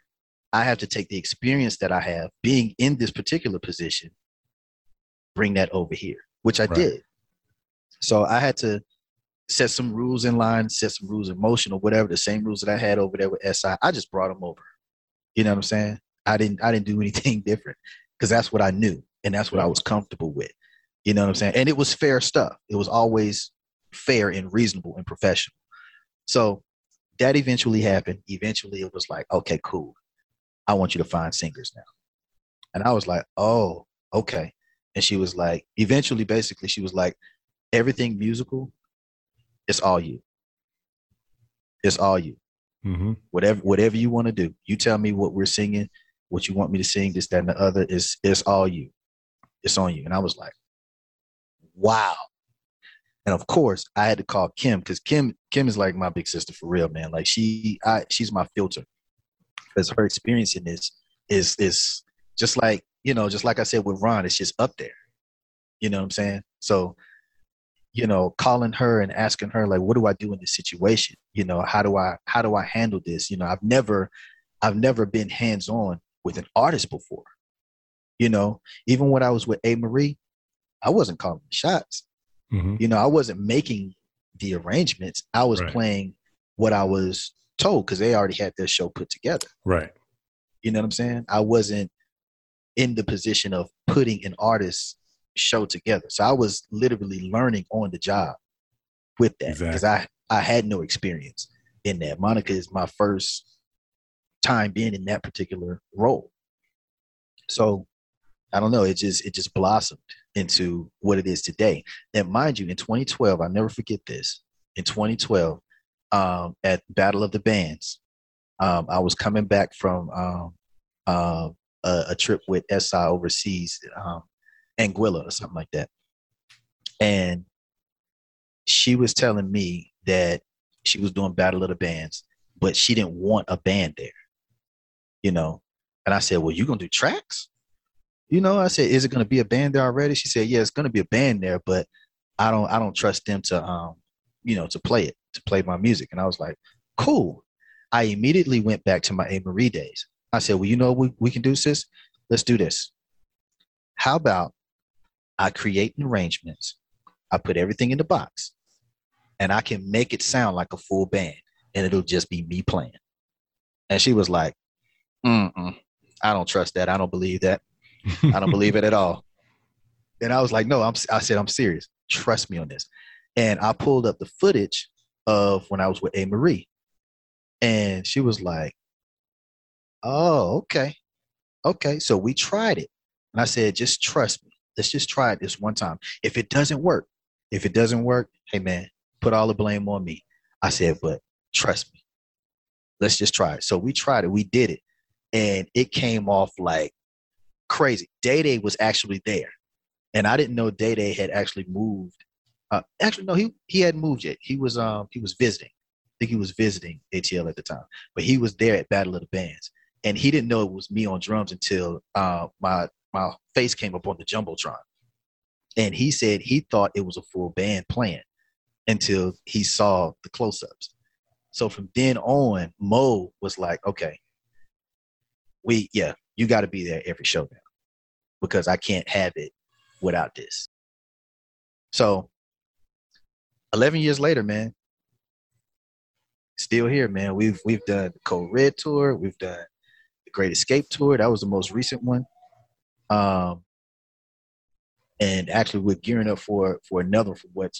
I have to take the experience that I have being in this particular position, bring that over here, which I did. So I had to set some rules in line, set some rules in motion or whatever, the same rules that I had over there with SI. I just brought them over. You know what I'm saying? I didn't do anything different because that's what I knew and that's what I was comfortable with. You know what I'm saying? And it was fair stuff. It was always fair and reasonable and professional. So that eventually happened. Eventually it was like, okay, cool. I want you to find singers now. And I was like, oh, okay. And she was like, eventually, basically, she was like, everything musical, it's all you. It's all you. Mm-hmm. Whatever you want to do. You tell me what we're singing, what you want me to sing, this, that, and the other. It's all you. It's on you. And I was like, wow. And of course, I had to call Kim because Kim is like my big sister for real, man. Like she's my filter because her experience in this is just like, you know, just like I said with Ron, it's just up there. You know what I'm saying? So, you know, calling her and asking her, like, what do I do in this situation? You know, how do I handle this? You know, I've never been hands-on with an artist before. You know, even when I was with Amerie, I wasn't calling the shots. Mm-hmm. You know, I wasn't making the arrangements. I was playing what I was told because they already had their show put together. Right. You know what I'm saying? I wasn't in the position of putting an artist's show together. So I was literally learning on the job with that because I had no experience in that. Monica is my first time being in that particular role. So I don't know. It just blossomed into what it is today. And mind you, in 2012, I'll never forget this. In 2012, at Battle of the Bands, I was coming back from a trip with SI overseas, Anguilla or something like that. And she was telling me that she was doing Battle of the Bands, but she didn't want a band there, you know? And I said, well, you going to do tracks? You know, I said, is it going to be a band there already? She said, yeah, it's going to be a band there, but I don't trust them to, you know, to play my music. And I was like, cool. I immediately went back to my Amerie days. I said, well, you know, we can do, sis. Let's do this. How about I create an arrangement? I put everything in the box and I can make it sound like a full band and it'll just be me playing. And she was like, I don't trust that. I don't believe that. I don't believe it at all. And I was like, no, I said, I'm serious. Trust me on this. And I pulled up the footage of when I was with Amerie. And she was like, oh, okay. Okay. So we tried it. And I said, just trust me. Let's just try it this one time. If it doesn't work, hey man, put all the blame on me. I said, but trust me. Let's just try it. So we tried it. We did it. And it came off like crazy. Day Day was actually there, and I didn't know Day Day had actually moved. No, he hadn't moved yet. He was visiting. I think he was visiting ATL at the time, but he was there at Battle of the Bands, and he didn't know it was me on drums until my face came up on the jumbotron, and he said he thought it was a full band playing until he saw the close-ups. So from then on, Mo was like, "Okay, you got to be there every show now." Because I can't have it without this. So 11 years later, man, still here, man. We've done the Code Red tour. We've done the the Great Escape Tour. That was the most recent one. And actually we're gearing up for another, for what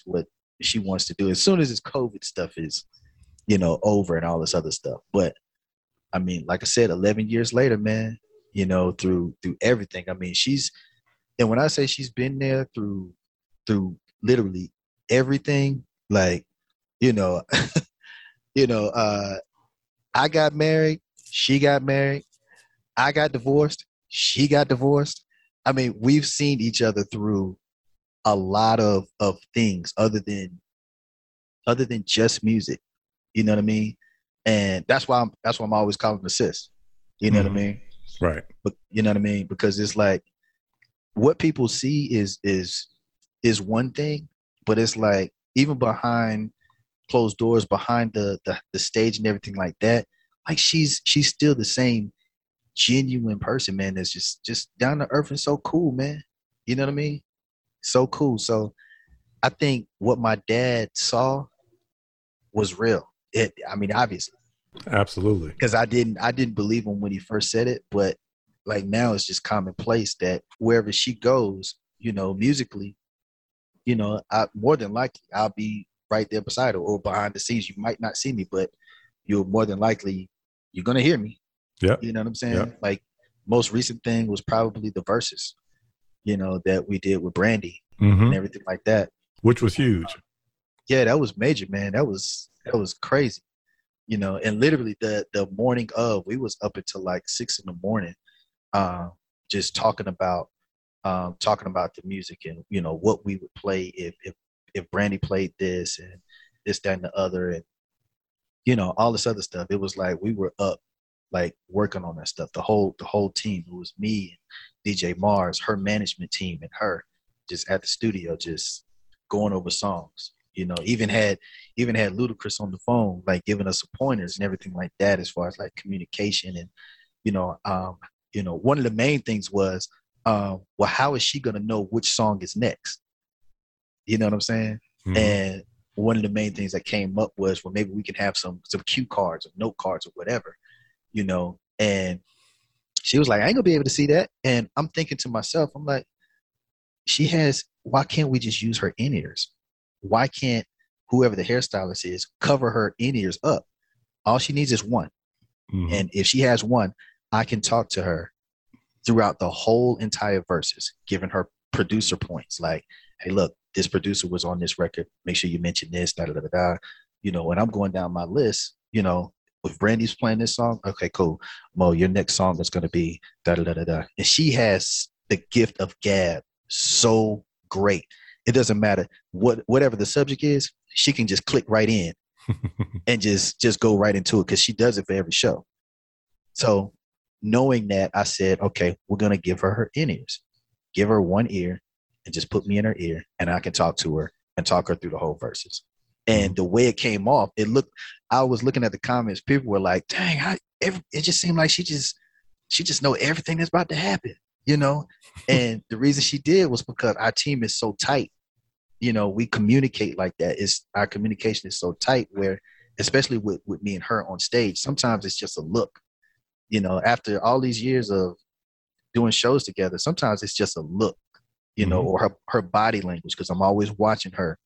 she wants to do as soon as this COVID stuff is, you know, over and all this other stuff. But I mean, like I said, 11 years later, man, you know, through everything. I mean, and when I say she's been there through literally everything, like, you know, you know, I got married, she got married, I got divorced, she got divorced. I mean, we've seen each other through a lot of things other than just music. You know what I mean? And that's why I'm always calling her sis. You know what I mean? Right. But you know what I mean? Because it's like what people see is one thing, but it's like even behind closed doors, behind the stage and everything like that, like she's still the same genuine person, man, that's just down to earth and so cool, man. You know what I mean? So cool. So I think what my dad saw was real. Obviously. Absolutely. Because I didn't believe him when he first said it, but like now it's just commonplace that wherever she goes, you know, musically, you know, more than likely I'll be right there beside her or behind the scenes. You might not see me, but you're gonna hear me. Yeah. You know what I'm saying? Yep. Like most recent thing was probably the verses, you know, that we did with Brandy and everything like that. Which was huge. Yeah, that was major, man. That was crazy. You know, and literally the morning of, we was up until like 6 a.m, just talking about the music and, you know, what we would play if Brandy played this and this, that, and the other, and, you know, all this other stuff. It was like we were up like working on that stuff. The whole team. It was me and DJ Mars, her management team, and her just at the studio, just going over songs. You know, even had Ludacris on the phone, like giving us pointers and everything like that, as far as like communication. And, you know, one of the main things was, well, how is she going to know which song is next? You know what I'm saying? Mm-hmm. And one of the main things that came up was, well, maybe we can have some cue cards or note cards or whatever, you know? And she was like, I ain't gonna be able to see that. And I'm thinking to myself, I'm like, why can't we just use her in-ears? Why can't whoever the hairstylist is cover her in-ears up? All she needs is one. Mm-hmm. And if she has one, I can talk to her throughout the whole entire verses, giving her producer points. Like, hey, look, this producer was on this record. Make sure you mention this, da da da da. You know, when I'm going down my list, you know, if Brandy's playing this song, okay, cool. Mo, your next song is going to be da da da da da. And she has the gift of gab so great. It doesn't matter whatever the subject is, she can just click right in and just go right into it, because she does it for every show. So knowing that, I said, okay, we're going to give her in-ears. Give her one ear and just put me in her ear, and I can talk to her and talk her through the whole verses. And the way it came off, I was looking at the comments. People were like, dang, it just seemed like she just know everything that's about to happen, you know? And the reason she did was because our team is so tight. You know, we communicate like that. Our communication is so tight where, especially with me and her on stage, sometimes it's just a look. You know, after all these years of doing shows together, sometimes it's just a look, you know, or her body language, because I'm always watching her.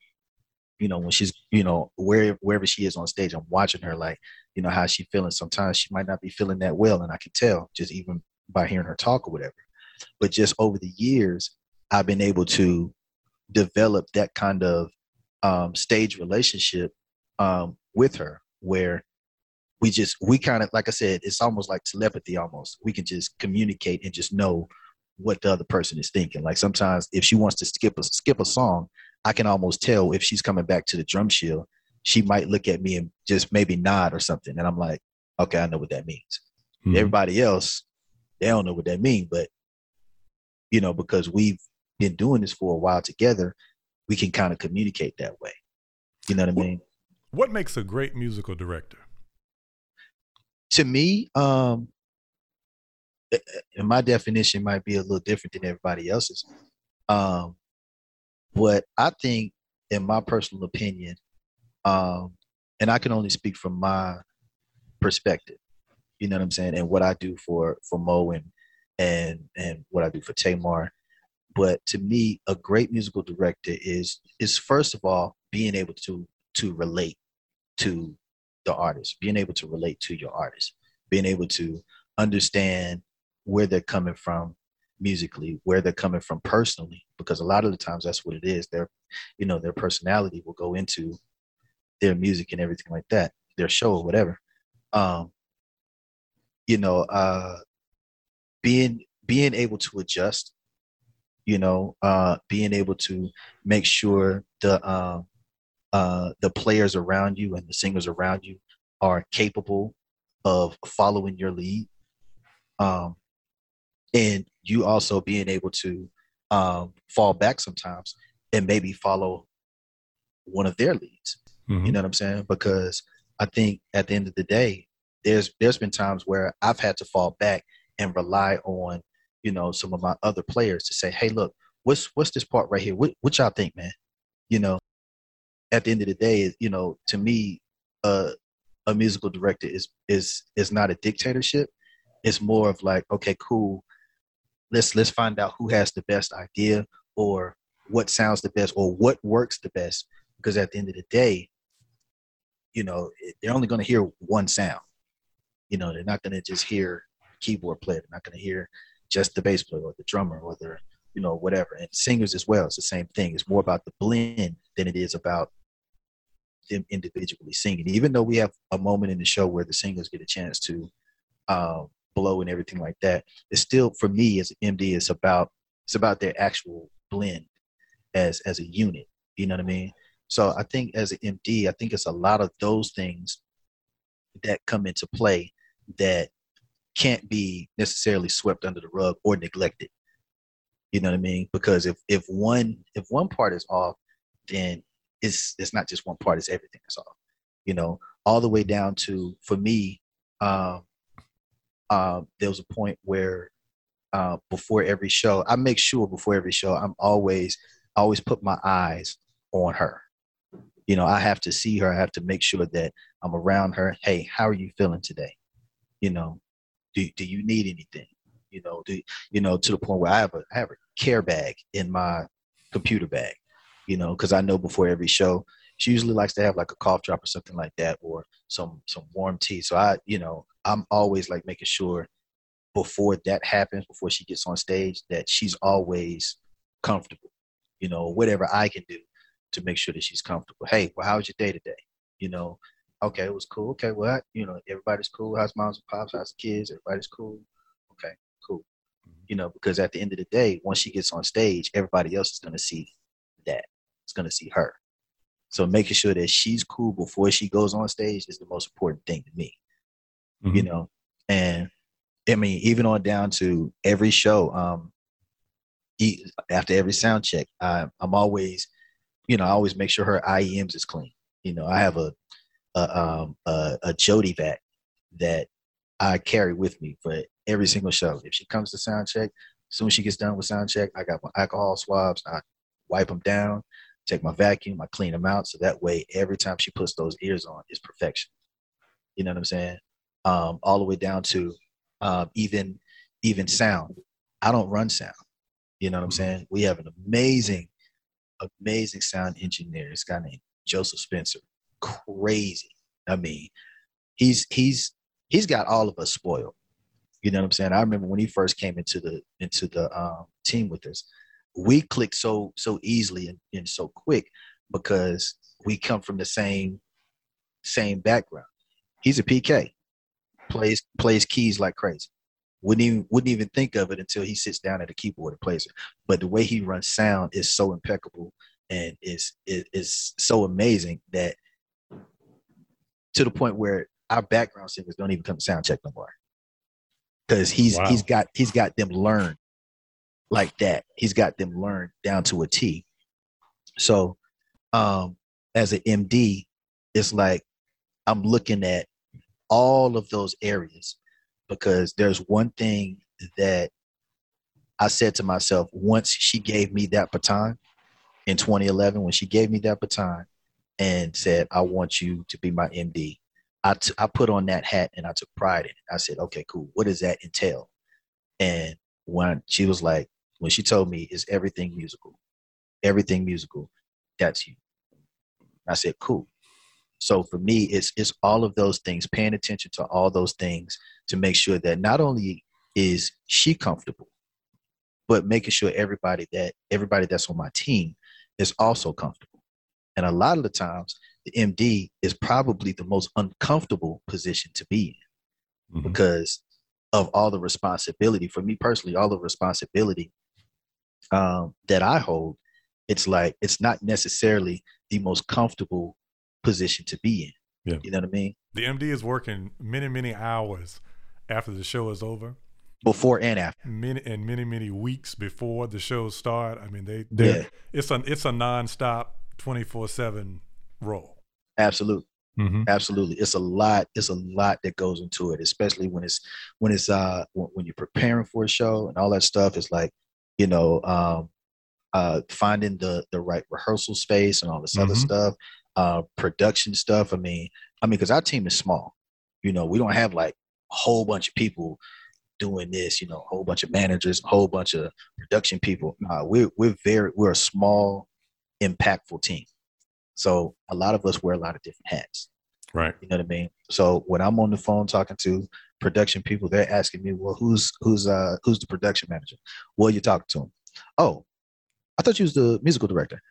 You know, when she's, you know, wherever she is on stage, I'm watching her, like, you know, how she feeling. Sometimes she might not be feeling that well, and I can tell just even by hearing her talk or whatever. But just over the years, I've been able to develop that kind of stage relationship with her, where we kind of, like I said, it's almost like telepathy almost. We can just communicate and just know what the other person is thinking. Like sometimes if she wants to skip a song, I can almost tell if she's coming back to the drum shield, she might look at me and just maybe nod or something. And I'm like, okay, I know what that means. Mm-hmm. Everybody else, they don't know what that means. But, you know, because we've been doing this for a while together, we can kind of communicate that way. You know what I mean? What makes a great musical director? To me, and my definition might be a little different than everybody else's. But I think, in my personal opinion, and I can only speak from my perspective, you know what I'm saying, and what I do for Mo and what I do for Tamar. But to me, a great musical director is first of all being able to relate to the artist, being able to relate to your artist, being able to understand where they're coming from musically, where they're coming from personally, because a lot of the times that's what it is. Their personality will go into their music and everything like that, their show or whatever. Being able to adjust, being able to make sure the players around you and the singers around you are capable of following your lead. And you also being able to fall back sometimes and maybe follow one of their leads. Mm-hmm. You know what I'm saying? Because I think at the end of the day, there's been times where I've had to fall back and rely on, some of my other players to say, hey, look, what's this part right here? What y'all think, man? At the end of the day, to me, a musical director is not a dictatorship. It's more of like, okay, cool. Let's find out who has the best idea or what sounds the best or what works the best. Because at the end of the day, they're only going to hear one sound. They're not going to just hear keyboard player. They're not going to hear just the bass player or the drummer or the, whatever. And singers as well. It's the same thing. It's more about the blend than it is about them individually singing. Even though we have a moment in the show where the singers get a chance to blow and everything like that, it's still, for me as an MD, it's about their actual blend as a unit. You know what I mean? So I think as an MD, I think it's a lot of those things that come into play that can't be necessarily swept under the rug or neglected. You know what I mean? Because if one part is off, then it's not just one part, it's everything that's off. All the way down to, for me, there was a point where before every show, I make sure before every show, I always put my eyes on her. I have to see her. I have to make sure that I'm around her. Hey, how are you feeling today? Do you need anything? To the point where I have a care bag in my computer bag, because I know before every show, she usually likes to have like a cough drop or something like that, or some warm tea. So I'm always like making sure before that happens, before she gets on stage, that she's always comfortable, whatever I can do to make sure that she's comfortable. Hey, well, how was your day today? Okay, it was cool. Okay, well, everybody's cool. How's moms and pops? How's the kids? Everybody's cool. Okay, cool. Because at the end of the day, once she gets on stage, everybody else is going to see that. It's going to see her. So making sure that she's cool before she goes on stage is the most important thing to me. Mm-hmm. And I mean, even on down to every show, after every sound check, I'm always, I always make sure her IEMs is clean. I have a Jody vac that I carry with me for every single show. If she comes to sound check, as soon as she gets done with sound check, I got my alcohol swabs. I wipe them down, take my vacuum, I clean them out. So that way, every time she puts those ears on, it's perfection. You know what I'm saying? All the way down to even sound. I don't run sound. You know what I'm saying? We have an amazing sound engineer. This guy named Joseph Spencer. Crazy. I mean, he's got all of us spoiled. You know what I'm saying? I remember when he first came into the team with us, we clicked so easily and so quick because we come from the same background. He's a PK, plays keys like crazy. Wouldn't even think of it until he sits down at a keyboard and plays it. But the way he runs sound is so impeccable and is so amazing that, to the point where our background singers don't even come to sound check no more, because he's got them learned like that. He's got them learned down to a T. So as an MD, it's like I'm looking at all of those areas, because there's one thing that I said to myself once she gave me that baton in 2011, when she gave me that baton and said, I want you to be my MD. I put on that hat and I took pride in it. I said, okay, cool. What does that entail? And when she told me, it's everything musical, that's you. I said, cool. So for me, it's all of those things, paying attention to all those things to make sure that not only is she comfortable, but making sure everybody that's on my team is also comfortable. And a lot of the times, the MD is probably the most uncomfortable position to be in mm-hmm. because of all the responsibility. For me personally, all the responsibility that I hold, it's like, it's not necessarily the most comfortable position to be in. Yeah. You know what I mean? The MD is working many, many hours after the show is over. Before and after. Many weeks before the shows start. I mean, it's a nonstop 24/7 role. Absolutely. Mm-hmm. Absolutely. It's a lot that goes into it, especially when you're preparing for a show and all that stuff. It's like, you know, finding the right rehearsal space and all this mm-hmm. other stuff, production stuff. I mean, cause our team is small, you know, we don't have like a whole bunch of people doing this, you know, a whole bunch of managers, a whole bunch of production people. We're a small, impactful team. So a lot of us wear a lot of different hats. Right. You know what I mean? So when I'm on the phone talking to production people, they're asking me, well, who's the production manager? Well, you're talking to him. Oh, I thought you was the musical director.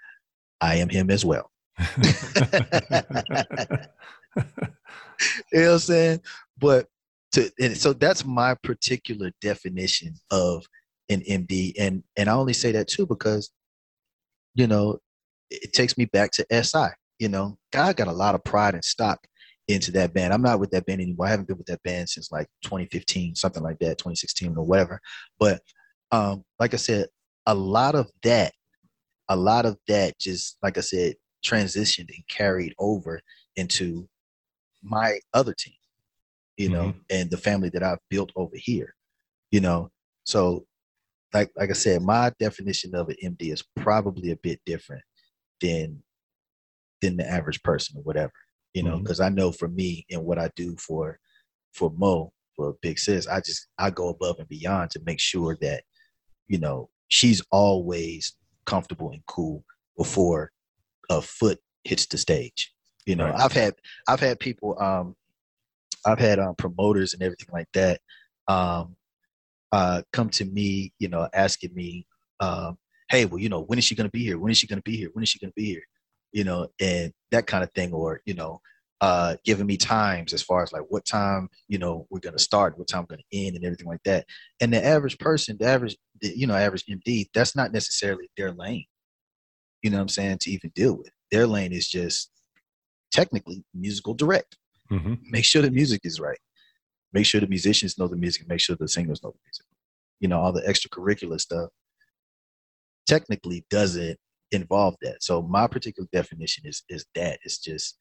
I am him as well. You know what I'm saying? So that's my particular definition of an MD. And I only say that too because, you know, it takes me back to SI. You know, God got a lot of pride and stock into that band. I'm not with that band anymore. I haven't been with that band since like 2015, something like that, 2016 or whatever. But like I said, a lot of that just, like I said, transitioned and carried over into my other team, you know, mm-hmm. and the family that I've built over here, you know. So like I said, my definition of an MD is probably a bit different than the average person or whatever, you know, because mm-hmm. I know for me and what I do for Mo, for Big Sis, I go above and beyond to make sure that, you know, she's always comfortable and cool before a foot hits the stage. You know, right. I've had people, promoters and everything like that come to me, you know, asking me, hey, well, you know, when is she going to be here? When is she going to be here? When is she going to be here? You know, and that kind of thing, or, you know, giving me times as far as like what time, you know, we're going to start, what time we're going to end and everything like that. And the average MD, that's not necessarily their lane, you know what I'm saying, to even deal with. Their lane is just technically musical direct. Mm-hmm. Make sure the music is right. Make sure the musicians know the music. Make sure the singers know the music. You know, all the extracurricular stuff technically doesn't involve that. So my particular definition is that it's just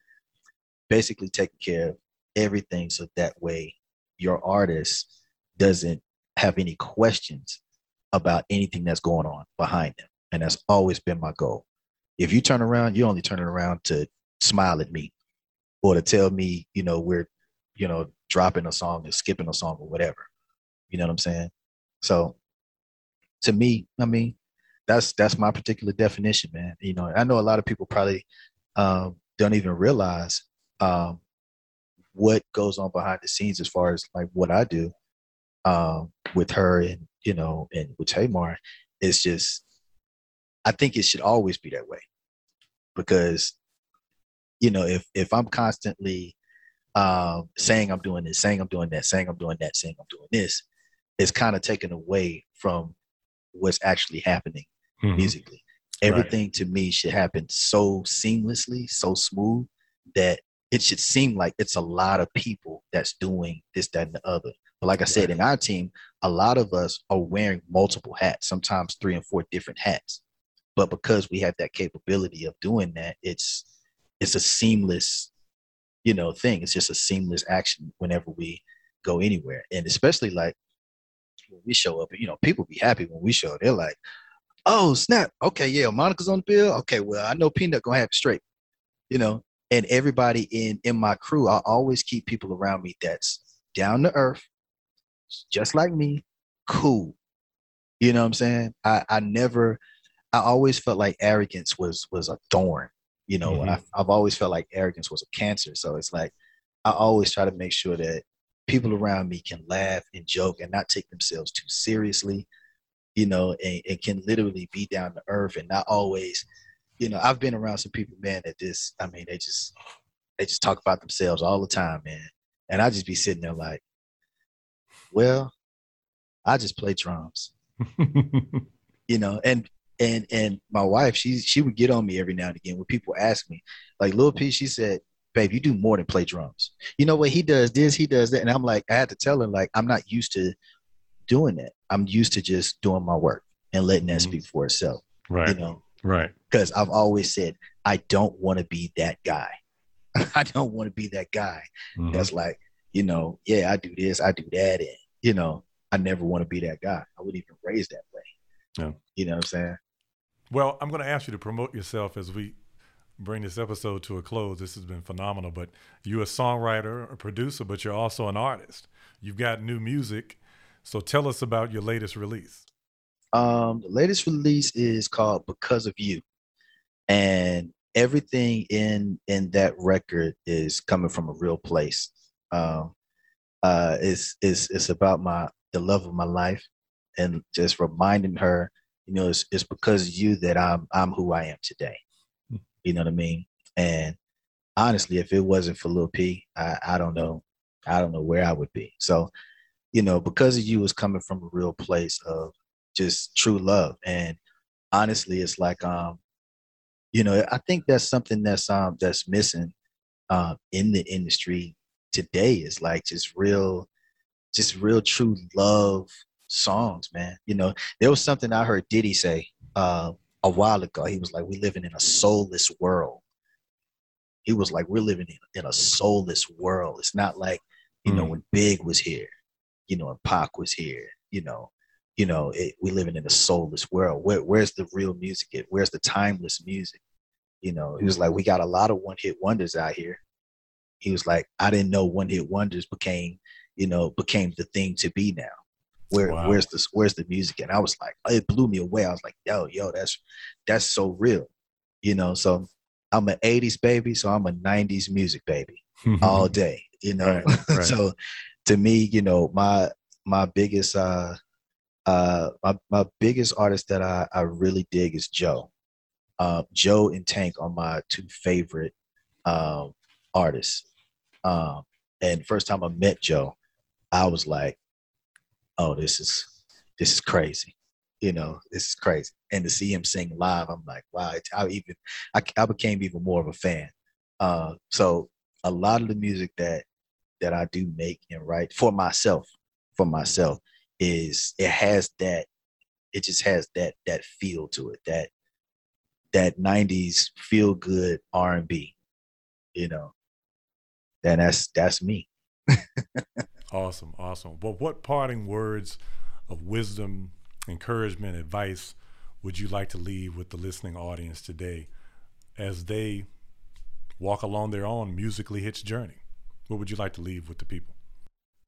basically taking care of everything so that way your artist doesn't have any questions about anything that's going on behind them. And that's always been my goal. If you turn around, you're only turning around to smile at me or to tell me, you know, we're, you know, dropping a song or skipping a song or whatever. You know what I'm saying? So to me, I mean, that's my particular definition, man. You know, I know a lot of people probably don't even realize what goes on behind the scenes as far as like what I do with her and, you know, and with Tamar. It's just, I think it should always be that way because, you know, if I'm constantly saying I'm doing this, saying I'm doing that, saying I'm doing that, saying I'm doing this, it's kind of taken away from what's actually happening mm-hmm. musically. Everything right. to me should happen so seamlessly, so smooth that it should seem like it's a lot of people that's doing this, that, and the other. But like I said, in our team, a lot of us are wearing multiple hats, sometimes 3 and 4 different hats. But because we have that capability of doing that, it's a seamless, you know, thing. It's just a seamless action whenever we go anywhere. And especially like when we show up, you know, people be happy when we show up. They're like, oh, snap. Okay, yeah, Monica's on the bill. Okay, well, I know P-Nut going to have it straight, you know. and everybody in my crew, I always keep people around me that's down to earth, just like me, cool. You know what I'm saying? I always felt like arrogance was a thorn, you know, and I've always felt like arrogance was a cancer. So it's like, I always try to make sure that people around me can laugh and joke and not take themselves too seriously, you know, and can literally be down to earth and not always, you know, I've been around some people, man, that this, I mean, they just talk about themselves all the time, man. And I just be sitting there like, well, I just play drums, you know, and my wife, she would get on me every now and again when people ask me, like, Lil P, she said, babe, you do more than play drums. You know what? He does this, he does that. And I'm like, I had to tell her, like, I'm not used to doing that. I'm used to just doing my work and letting that speak for itself. Right. You know? Right. Because I've always said, I don't want to be that guy. I don't want to be that guy. That's like, you know, yeah, I do this, I do that. And, you know, I never want to be that guy. I wouldn't even raise that way. No. You know what I'm saying? Well, I'm going to ask you to promote yourself as we bring this episode to a close. This has been phenomenal, but you're a songwriter, a producer, but you're also an artist. You've got new music. So tell us about your latest release. The latest release is called Because of You. And everything in that record is coming from a real place. It's about the love of my life and just reminding her, you know, it's because of you that I'm who I am today. You know what I mean? And honestly, if it wasn't for Lil P, I don't know where I would be. So, you know, Because of You is coming from a real place of just true love. And honestly, it's like, you know, I think that's something that's missing in the industry today is like just real true love songs, man. You know, there was something I heard Diddy say, a while ago. He was like, we're living in a soulless world. He was like, we're living in a soulless world. It's not like, you know, when Big was here, you know, and Pac was here, you know, we're living in a soulless world. Where's the real music at? Where's the timeless music? You know, he was like, we got a lot of one-hit wonders out here. He was like, I didn't know one-hit wonders became the thing to be now. Wow. Where's the music? And I was like, it blew me away. I was like, yo, that's so real, you know. So I'm an '80s baby, so I'm a '90s music baby all day, you know. Right. So to me, you know, my biggest artist that I really dig is Joe. Joe and Tank are my two favorite artists. And first time I met Joe, I was like, oh, this is crazy. You know, this is crazy. And to see him sing live, I'm like, wow, I became even more of a fan. So a lot of the music that I do make and write for myself is, it just has that feel to it, that 90s feel good R&B, you know, and that's me. Awesome. Well, what parting words of wisdom, encouragement, advice would you like to leave with the listening audience today as they walk along their own musically hitched journey? What would you like to leave with the people?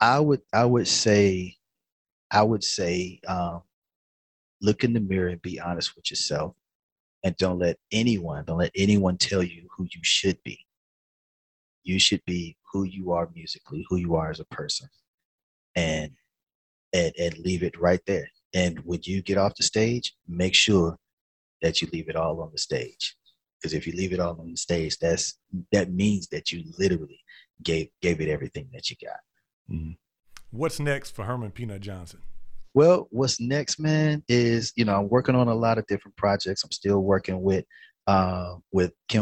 I would say, look in the mirror and be honest with yourself, and don't let anyone tell you who you should be. You should be who you are musically, who you are as a person, and leave it right there. And when you get off the stage, make sure that you leave it all on the stage. Because if you leave it all on the stage, that means that you literally gave it everything that you got. Mm-hmm. What's next for Herman "P-Nut" Johnson? Well, what's next, man, is, you know, I'm working on a lot of different projects. I'm still working with Kim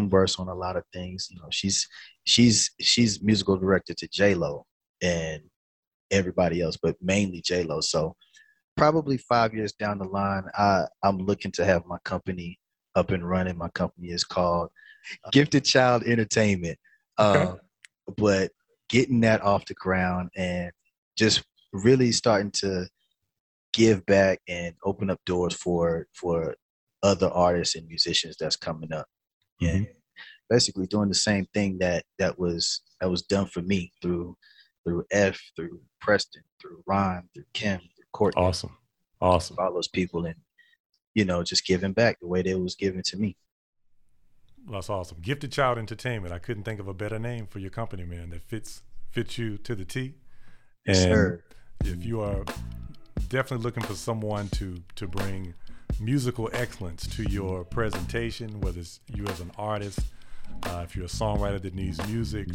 Burse on a lot of things. You know, she's musical director to J Lo and everybody else, but mainly J Lo. So probably 5 years down the line, I'm looking to have my company up and running. My company is called Gifted Child Entertainment. Okay. But getting that off the ground and just really starting to give back and open up doors for other artists and musicians that's coming up. Yeah. Mm-hmm. basically doing the same thing that was done for me through F, through Preston, through Rhyme, through Kim, through Courtney. Awesome. All those people, and just giving back the way they was given to me. That's awesome. Gifted Child Entertainment. I couldn't think of a better name for your company, man. That fits you to the T. And sure. If you are definitely looking for someone to bring musical excellence to your presentation, whether it's you as an artist, if you're a songwriter that needs music,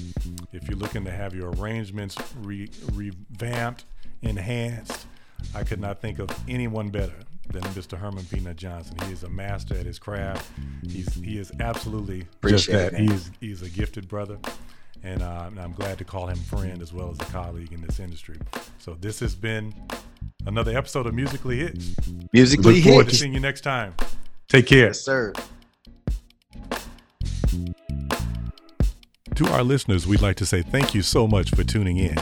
if you're looking to have your arrangements revamped, enhanced, I could not think of anyone better than Mr. Herman "P-Nut" Johnson. He is a master at his craft. He is absolutely appreciate just that. He's a gifted brother. And I'm glad to call him friend as well as a colleague in this industry. So this has been another episode of Musically Hit. Musically Hit. Look forward to seeing you next time. Take care. Yes, sir. To our listeners, we'd like to say thank you so much for tuning in.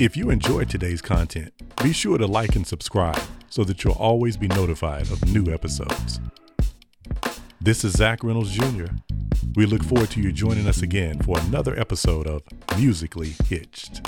If you enjoyed today's content, be sure to like and subscribe so that you'll always be notified of new episodes. This is Zach Reynolds Jr. We look forward to you joining us again for another episode of Musically Hitched.